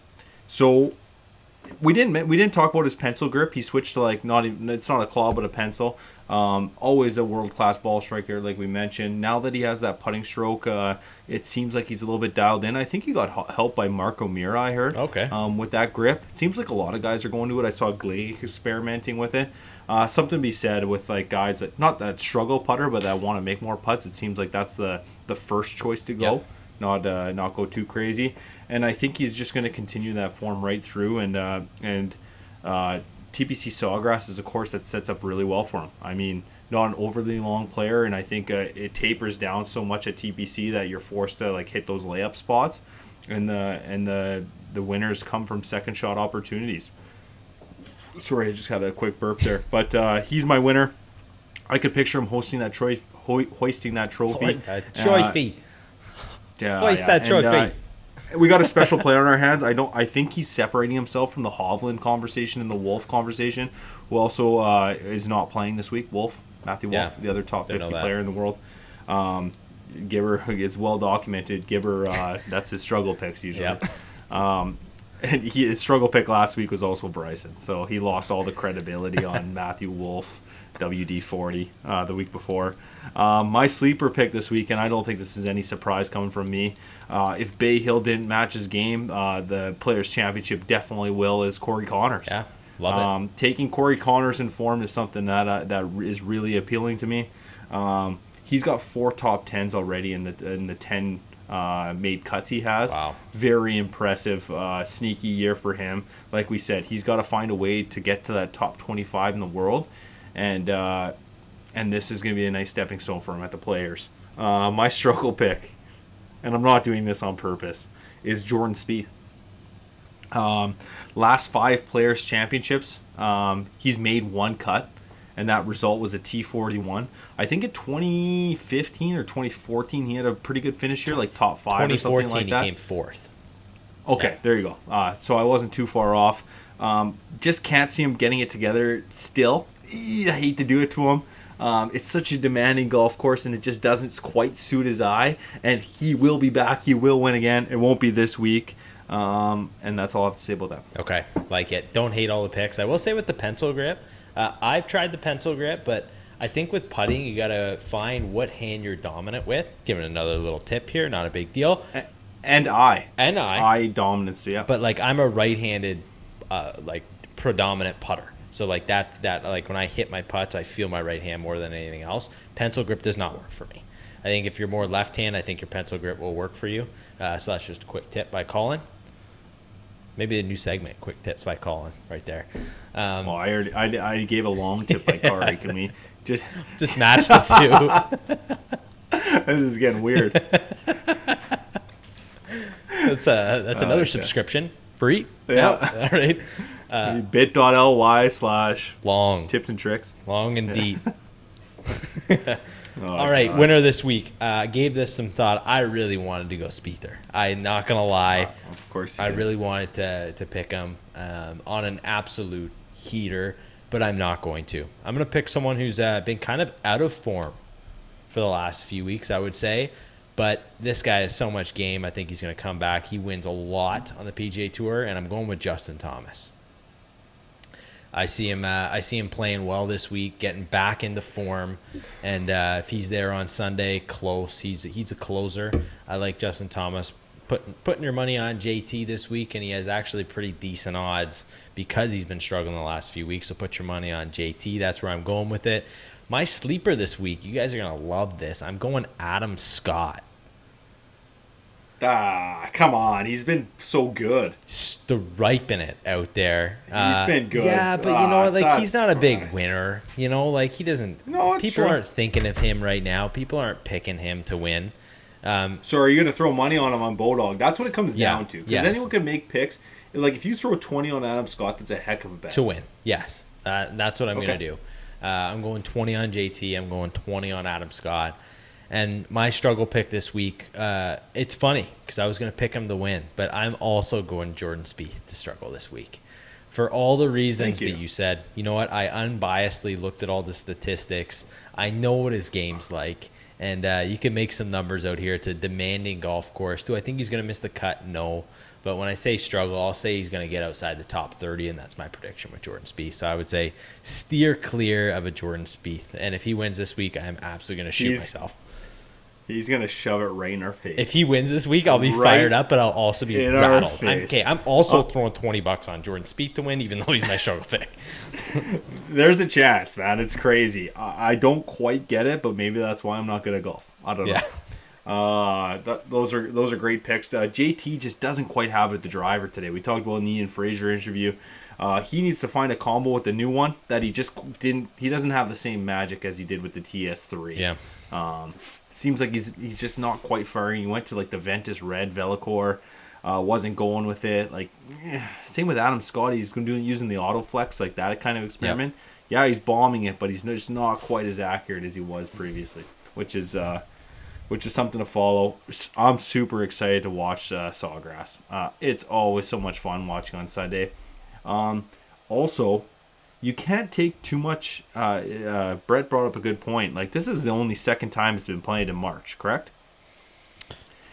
so. We didn't we didn't talk about his pencil grip. He switched to like not even it's not a claw but a pencil. Um, always a world class ball striker, like we mentioned. Now that he has that putting stroke, uh, it seems like he's a little bit dialed in. I think he got help by Mark O'Meara, I heard. Okay. Um, with that grip, it seems like a lot of guys are going to it. I saw Glade experimenting with it. Uh, something to be said with like guys that not that struggle putter but that want to make more putts. It seems like that's the the first choice to go. Yep. Not uh, not go too crazy, and I think he's just going to continue that form right through. And uh, and uh, T P C Sawgrass is a course that sets up really well for him. I mean, not an overly long player, and I think uh, it tapers down so much at T P C that you're forced to like hit those layup spots, and the and the the winners come from second shot opportunities. Sorry, I just had a quick burp there, but uh, he's my winner. I could picture him hosting that tro- ho- hoisting that trophy. Oh, trophy. Uh, Yeah, Hoist yeah. that trophy. And, uh, we got a special player on our hands. I don't. I think he's separating himself from the Hovland conversation and the Wolf conversation, who also uh, is not playing this week. Wolf, Matthew Wolf, yeah, the other top fifty player in the world. Um, Gibber, it's well documented. Gibber, uh, that's his struggle picks usually. Yep. Um, and he, his struggle pick last week was also Bryson, so he lost all the credibility on Matthew Wolf. W D forty uh, the week before. Um, my sleeper pick this week, and I don't think this is any surprise coming from me. Uh, if Bay Hill didn't match his game, uh, the Players' Championship definitely will, is Corey Conners. Yeah, love it. Um, taking Corey Conners in form is something that uh, that is really appealing to me. Um, he's got four top tens already in the in the ten uh, made cuts he has. Wow. Very impressive, uh, sneaky year for him. Like we said, he's got to find a way to get to that top twenty-five in the world. And uh, and this is going to be a nice stepping stone for him at the Players. Uh, my struggle pick, and I'm not doing this on purpose, is Jordan Spieth. Um, last five Players' Championships, um, he's made one cut, and that result was a T forty-one. I think in twenty fifteen or twenty fourteen, he had a pretty good finish here, like top five or something like that. twenty fourteen, he came fourth. Okay, yeah. There you go. Uh, so I wasn't too far off. Um, just can't see him getting it together still. I hate to do it to him. Um, it's such a demanding golf course, and it just doesn't quite suit his eye. And he will be back. He will win again. It won't be this week. Um, and that's all I have to say about that. Okay, like it. Don't hate all the picks. I will say with the pencil grip, uh, I've tried the pencil grip, but I think with putting, you got to find what hand you're dominant with. Giving another little tip here, not a big deal. And, and I. And I. I dominance, yeah. But, like, I'm a right-handed, uh, like, predominant putter. So like that, that like when I hit my putts, I feel my right hand more than anything else. Pencil grip does not work for me. I think if you're more left hand, I think your pencil grip will work for you. Uh, so that's just a quick tip by Colin. Maybe a new segment, quick tips by Colin, right there. Um, well, I already, I, I gave a long tip by Kari. Can we just just match the two? This is getting weird. That's a that's another uh, okay. subscription free. Yeah. No? All right. Uh, bit dot l y slash long tips and tricks. Long and deep. oh, All right, God. Winner this week. Uh, gave this some thought. I really wanted to go Spiether. I'm not going to lie. Uh, of course. I did. really wanted to, to pick him um, on an absolute heater, but I'm not going to. I'm going to pick someone who's uh, been kind of out of form for the last few weeks, I would say. But this guy has so much game. I think he's going to come back. He wins a lot on the P G A Tour, and I'm going with Justin Thomas. I see him. Uh, I see him playing well this week, getting back into form, and uh, if he's there on Sunday, close. He's he's a closer. I like Justin Thomas. Putting putting your money on J T this week, and he has actually pretty decent odds because he's been struggling the last few weeks. So put your money on J T. That's where I'm going with it. My sleeper this week. You guys are gonna love this. I'm going Adam Scott. Ah, come on. He's been so good. Striping it out there. He's uh, been good. Yeah, but you know, ah, like he's not a big right. winner. You know, like he doesn't. No, it's people true. aren't thinking of him right now. People aren't picking him to win. Um, so are you going to throw money on him on Bodog? That's what it comes yeah, down to. Because yes. anyone can make picks. Like, if you throw twenty on Adam Scott, that's a heck of a bet. To win, yes. Uh, that's what I'm okay. going to do. Uh, I'm going twenty on J T. I'm going twenty on Adam Scott. And my struggle pick this week, uh, it's funny because I was going to pick him to win, but I'm also going Jordan Spieth to struggle this week. For all the reasons you. that you said, you know what? I unbiasedly looked at all the statistics. I know what his game's like. And uh, you can make some numbers out here. It's a demanding golf course. Do I think he's going to miss the cut? No. But when I say struggle, I'll say he's going to get outside the top thirty, and that's my prediction with Jordan Spieth. So I would say steer clear of a Jordan Spieth. And if he wins this week, I'm absolutely going to shoot he's, myself. He's going to shove it right in our face. If he wins this week, I'll be right fired up, but I'll also be rattled. I'm, okay, I'm also oh. throwing twenty bucks on Jordan Spieth to win, even though he's my struggle pick. There's a chance, man. It's crazy. I, I don't quite get it, but maybe that's why I'm not good at golf. I don't yeah. know. Uh, th- those are those are great picks. Uh, J T just doesn't quite have it, the driver today. We talked about in the Ian Fraser interview. Uh, he needs to find a combo with the new one that he just didn't. He doesn't have the same magic as he did with the T S three. Yeah. Um, seems like he's he's just not quite firing. He went to like the Ventus Red Velocore, uh, wasn't going with it. Like eh. Same with Adam Scott. He's going to do using the Autoflex like that kind of experiment. Yep. Yeah, he's bombing it, but he's just not quite as accurate as he was previously, which is. Uh, Which is something to follow. I'm super excited to watch uh, Sawgrass. Uh, it's always so much fun watching on Sunday. Um, also, you can't take too much. Uh, uh, Brett brought up a good point. Like this is the only second time it's been played in March, correct?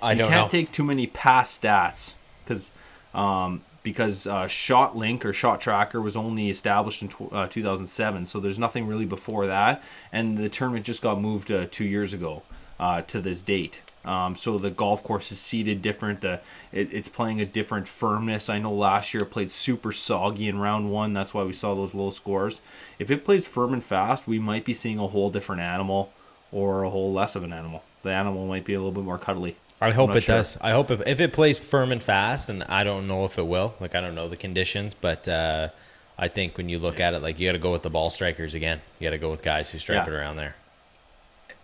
I don't know. You can't take too many past stats because um, because uh, Shot Link or Shot Tracker was only established in tw- uh, two thousand seven. So there's nothing really before that, and the tournament just got moved uh, two years ago. Uh, to this date. Um, so the golf course is seeded different. Uh, it, it's playing a different firmness. I know last year it played super soggy in round one. That's why we saw those low scores. If it plays firm and fast, we might be seeing a whole different animal or a whole less of an animal. The animal might be a little bit more cuddly. I hope it sure. does. I hope if, if it plays firm and fast, and I don't know if it will. Like, I don't know the conditions, but uh, I think when you look yeah. at it, like you got to go with the ball strikers again. You got to go with guys who strike yeah. it around there.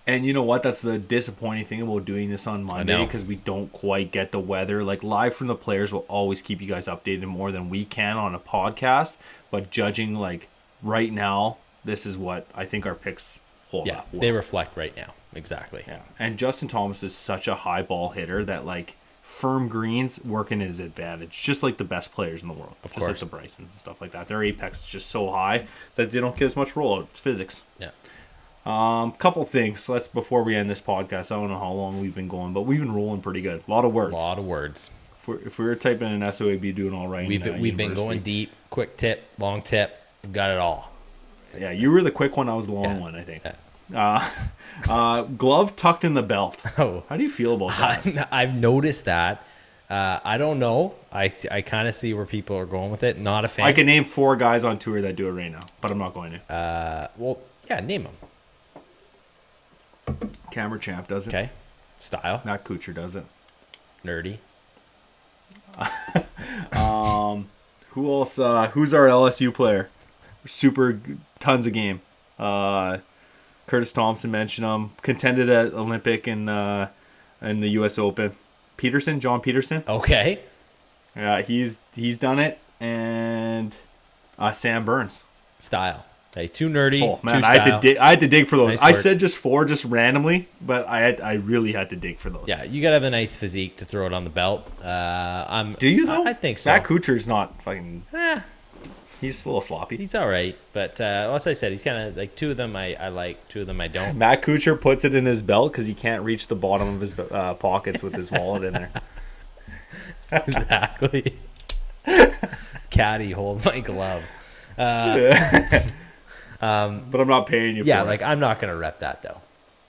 And you know what? That's the disappointing thing about doing this on Monday because we don't quite get the weather. Like, live from the players will always keep you guys updated more than we can on a podcast. But judging, like, right now, this is what I think our picks hold yeah, up. Yeah, they reflect right now. Exactly. Yeah. And Justin Thomas is such a high ball hitter that, like, firm greens work in his advantage, just like the best players in the world. Of just course. Like the Brysons and stuff like that. Their apex is just so high that they don't get as much rollout. It's physics. Yeah. Um, couple things. Let's before we end this podcast. I don't know how long we've been going, but we've been rolling pretty good. A lot of words. A lot of words. If, we're, if we were typing an essay, we'd be doing all right. We've been, uh, we've been going deep. Quick tip, long tip. Got it all. Yeah, you were the quick one. I was the long yeah. one. I think. Yeah. Uh, uh, glove tucked in the belt. Oh, how do you feel about that? I, I've noticed that. Uh, I don't know. I I kind of see where people are going with it. Not a fan. I can name four guys on tour that do it right now, but I'm not going to. Uh, well, yeah, name them. Camera Champ does it. Okay. Style. Not Kuchar does it. Nerdy. um, who else? Uh, who's our L S U player? Super tons of game. Uh, Curtis Thompson mentioned him. Contended at Olympic and uh, in the U S Open. Peterson, John Peterson. Okay. Yeah, uh, he's he's done it, and uh, Sam Burns. Style. Hey, too nerdy. Oh man, too I had to dig. I had to dig for those. Nice I said just four, just randomly, but I had, I really had to dig for those. Yeah, you gotta have a nice physique to throw it on the belt. Uh, I'm. Do you though? I, I think so. Matt Kuchar's not fucking. Eh. He's a little sloppy. He's all right, but uh, as I said, he's kind of like two of them. I, I like two of them. I don't. Matt Kuchar puts it in his belt because he can't reach the bottom of his uh, pockets with his wallet in there. Exactly. Caddy, hold my glove. Uh, Um, but I'm not paying you yeah, for it. Yeah, like, I'm not going to rep that, though.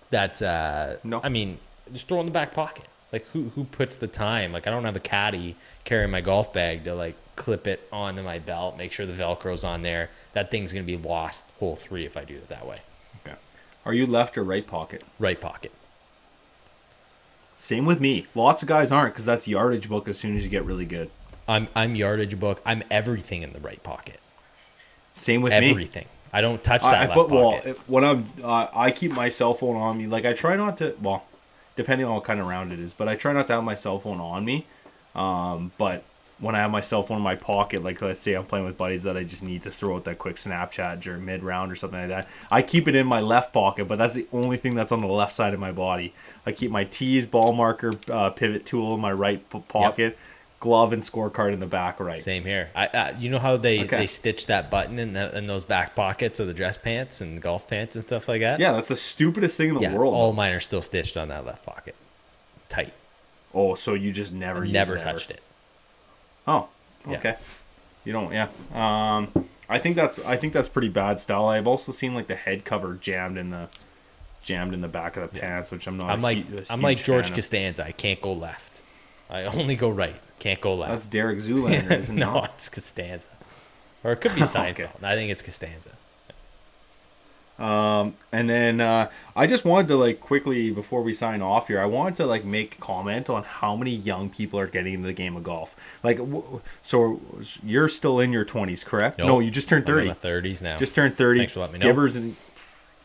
That's, uh, no. I mean, just throw in the back pocket. Like, who who puts the time? Like, I don't have a caddy carrying my golf bag to, like, clip it onto my belt, make sure the Velcro's on there. That thing's going to be lost hole three if I do it that way. Okay. Are you left or right pocket? Right pocket. Same with me. Lots of guys aren't because that's yardage book as soon as you get really good. I'm, I'm yardage book. I'm everything in the right pocket. Same with everything. me. Everything. I don't touch that I, left but, pocket. Well, when I'm, uh, I keep my cell phone on me. Like I try not to. Well, depending on what kind of round it is. But I try not to have my cell phone on me. Um, but when I have my cell phone in my pocket, like let's say I'm playing with buddies that I just need to throw out that quick Snapchat during mid-round or something like that, I keep it in my left pocket, but that's the only thing that's on the left side of my body. I keep my tees, ball marker, uh, pivot tool in my right pocket, yep. glove and scorecard in the back right. Same here. I, uh, you know how they, okay. they stitch that button in, the, in those back pockets of the dress pants and golf pants and stuff like that? Yeah, that's the stupidest thing in the yeah, world. All mine are still stitched on that left pocket. Tight. Oh, so you just never used never touched it. Oh, okay. Yeah. You don't, yeah. Um, I think that's I think that's pretty bad style. I've also seen like the head cover jammed in the jammed in the back of the pants, which I'm not. I'm like hu- I'm like George Costanza. I can't go left. I only go right. Can't go left. That's Derek Zoolander, isn't it? No, it's Costanza, or it could be Seinfeld. Okay. I think it's Costanza. Um, and then uh, I just wanted to like quickly before we sign off here, I wanted to like make comment on how many young people are getting into the game of golf. Like, w- so you're still in your twenties, correct? Nope. No, you just turned thirty. I'm in my thirties now. Just turned thirty. Thanks for letting me know. Gibber's in,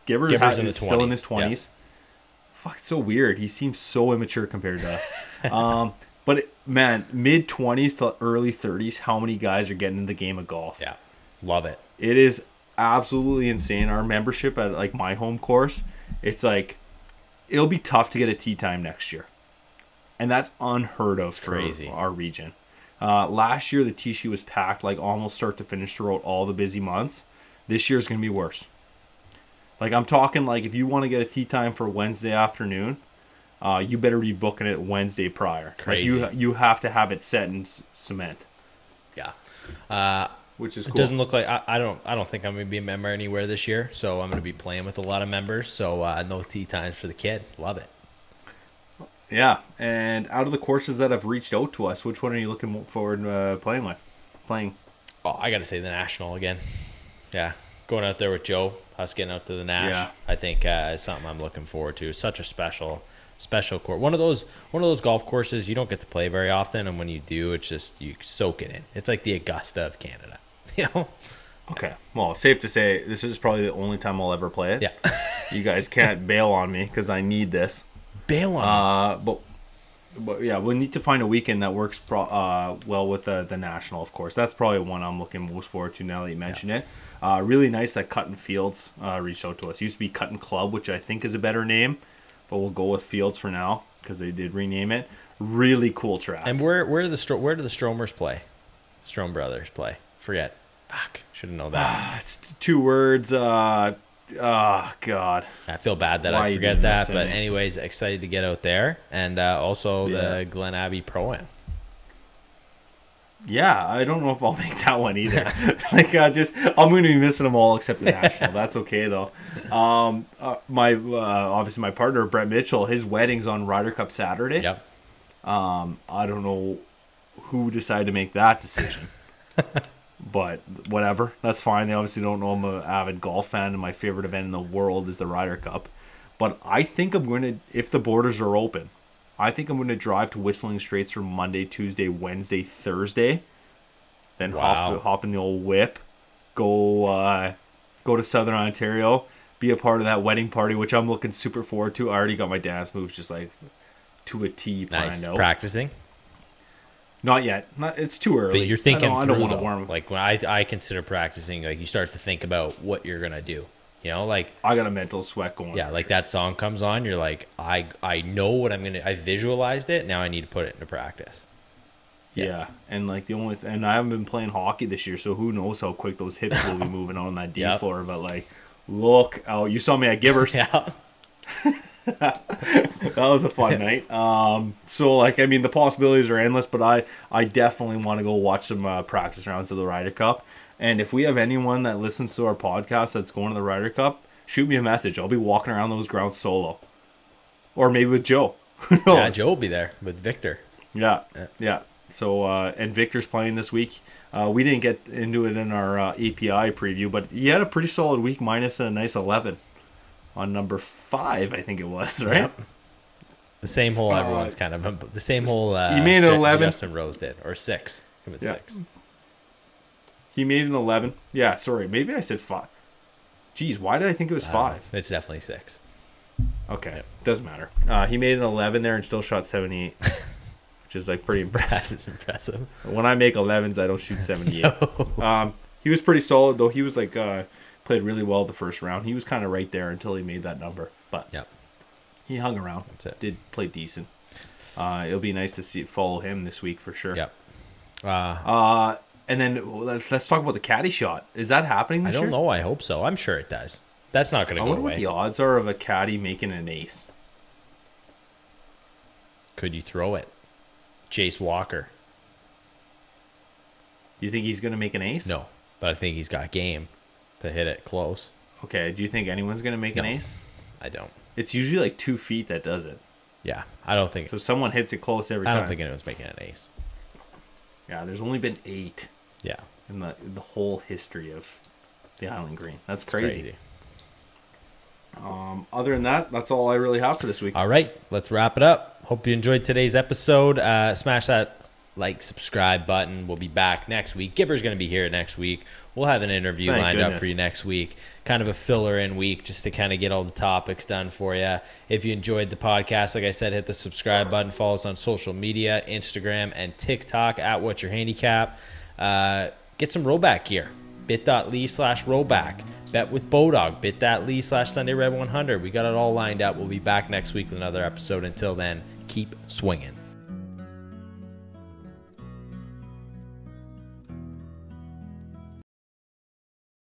Gibber Gibber's has, in the twenties. Still in his twenties. Yeah. Fuck, it's so weird. He seems so immature compared to us. um, but it, man, mid twenties to early thirties, how many guys are getting into the game of golf? Yeah, love it. It is. Absolutely insane. Our membership at like my home course, it's like it'll be tough to get a tee time next year, and that's unheard of. It's for crazy. Our region. Uh, last year the tee sheet was packed like almost start to finish throughout all the busy months. This year's gonna be worse. Like I'm talking like if you want to get a tee time for Wednesday afternoon, uh, you better be booking it Wednesday prior. Crazy. Like, you you have to have it set in c- cement. Yeah. Uh, Which is cool. It doesn't look like I, I don't I don't think I'm gonna be a member anywhere this year, so I'm gonna be playing with a lot of members. So uh, no tee times for the kid. Love it. Yeah, and out of the courses that have reached out to us, which one are you looking forward to uh, playing with? Playing? Oh, I gotta say the National again. Yeah, going out there with Joe, us getting out to the Nash. Yeah. I think uh, is something I'm looking forward to. Such a special. Special course, one of those, one of those golf courses you don't get to play very often, and when you do, it's just you soak it in. It's like the Augusta of Canada, you know. Okay, well, safe to say this is probably the only time I'll ever play it. Yeah, you guys can't bail on me because I need this. Bail on. Uh, me. but but yeah, we need to find a weekend that works pro- uh well with the the National, of course. That's probably one I'm looking most forward to now that you mentioned yeah. it. Uh, really nice that Cutting Fields uh, reached out to us. It used to be Cutting Club, which I think is a better name. But we'll go with Fields for now because they did rename it. Really cool track. And where where do the where do the Stromers play? Strom brothers play. Forget. Fuck. Should have known that. It's two words. Uh, oh God. I feel bad that Why I forget that. But anyways, excited to get out there and uh, also yeah. the Glen Abbey Pro Am. Yeah, I don't know if I'll make that one either. like, uh, just I'm going to be missing them all except the National. That's okay though. Um, uh, my uh, obviously my partner Brett Mitchell, his wedding's on Ryder Cup Saturday. Yep. Um, I don't know who decided to make that decision, but whatever, that's fine. They obviously don't know I'm an avid golf fan, and my favorite event in the world is the Ryder Cup. But I think I'm going to, if the borders are open. I think I'm going to drive to Whistling Straits for Monday, Tuesday, Wednesday, Thursday, then wow. hop hop in the old whip, go uh, go to Southern Ontario, be a part of that wedding party, which I'm looking super forward to. I already got my dance moves just like to a T planned out. Practicing? Not yet. Not, it's too early. But you're thinking. I don't, don't want to warm. Like when I I consider practicing, like you start to think about what you're gonna do. You know, like I got a mental sweat going. Yeah, like sure. that song comes on, you're like, I I know what I'm gonna. I visualized it. Now I need to put it into practice. Yeah, yeah. and like the only th- and I haven't been playing hockey this year, so who knows how quick those hips will be moving on that D yep. floor. But like, look out! Oh, you saw me at Gibbers. yeah, that was a fun night. Um, so like, I mean, the possibilities are endless, but I I definitely want to go watch some uh, practice rounds of the Ryder Cup. And if we have anyone that listens to our podcast that's going to the Ryder Cup, shoot me a message. I'll be walking around those grounds solo. Or maybe with Joe. yeah, Joe will be there with Victor. Yeah, yeah. So, uh, and Victor's playing this week. Uh, we didn't get into it in our uh, A P I preview, but he had a pretty solid week minus a nice eleven on number five, I think it was, right? Yep. The same hole everyone's uh, kind of... The same hole uh, he made an eleven. Justin Rose did, or six. It was yeah. six. He made an eleven. Yeah, sorry. Maybe I said five. Jeez, why did I think it was five? Uh, it's definitely six. Okay, yep. Doesn't matter. Uh, he made an eleven there and still shot seventy-eight, which is like pretty impressive. It's impressive. When I make elevens, I don't shoot seventy-eight. No. Um, he was pretty solid though. He was like uh, played really well the first round. He was kind of right there until he made that number, but yep. He hung around. That's it. Did play decent. Uh, it'll be nice to see follow him this week for sure. Yep. Uh, uh, and then let's, let's talk about the caddy shot. Is that happening this year? I don't year? know. I hope so. I'm sure it does. That's not going to go away. I wonder what the odds are of a caddy making an ace. Could you throw it? Jace Walker. You think he's going to make an ace? No, but I think he's got game to hit it close. Okay, do you think anyone's going to make no, an ace? I don't. It's usually like two feet that does it. Yeah, I don't think... So someone hits it close every time. I don't think anyone's making an ace. Yeah, there's only been eight. Yeah. In the in the whole history of the Island Green. That's crazy. crazy. Um, other than that, that's all I really have for this week. All right, let's wrap it up. Hope you enjoyed today's episode. Uh, smash that like, subscribe button. We'll be back next week. Gibber's going to be here next week. We'll have an interview Thank lined goodness. up for you next week. Kind of a filler in week just to kind of get all the topics done for you. If you enjoyed the podcast, like I said, hit the subscribe button. Follow us on social media, Instagram and TikTok at What's Your Handicap. Uh, get some Rhoback gear. Bit.ly slash Rhoback. Bet with Bodog. Bit.ly slash Sunday Red one hundred. We got it all lined up. We'll be back next week with another episode. Until then, keep swinging.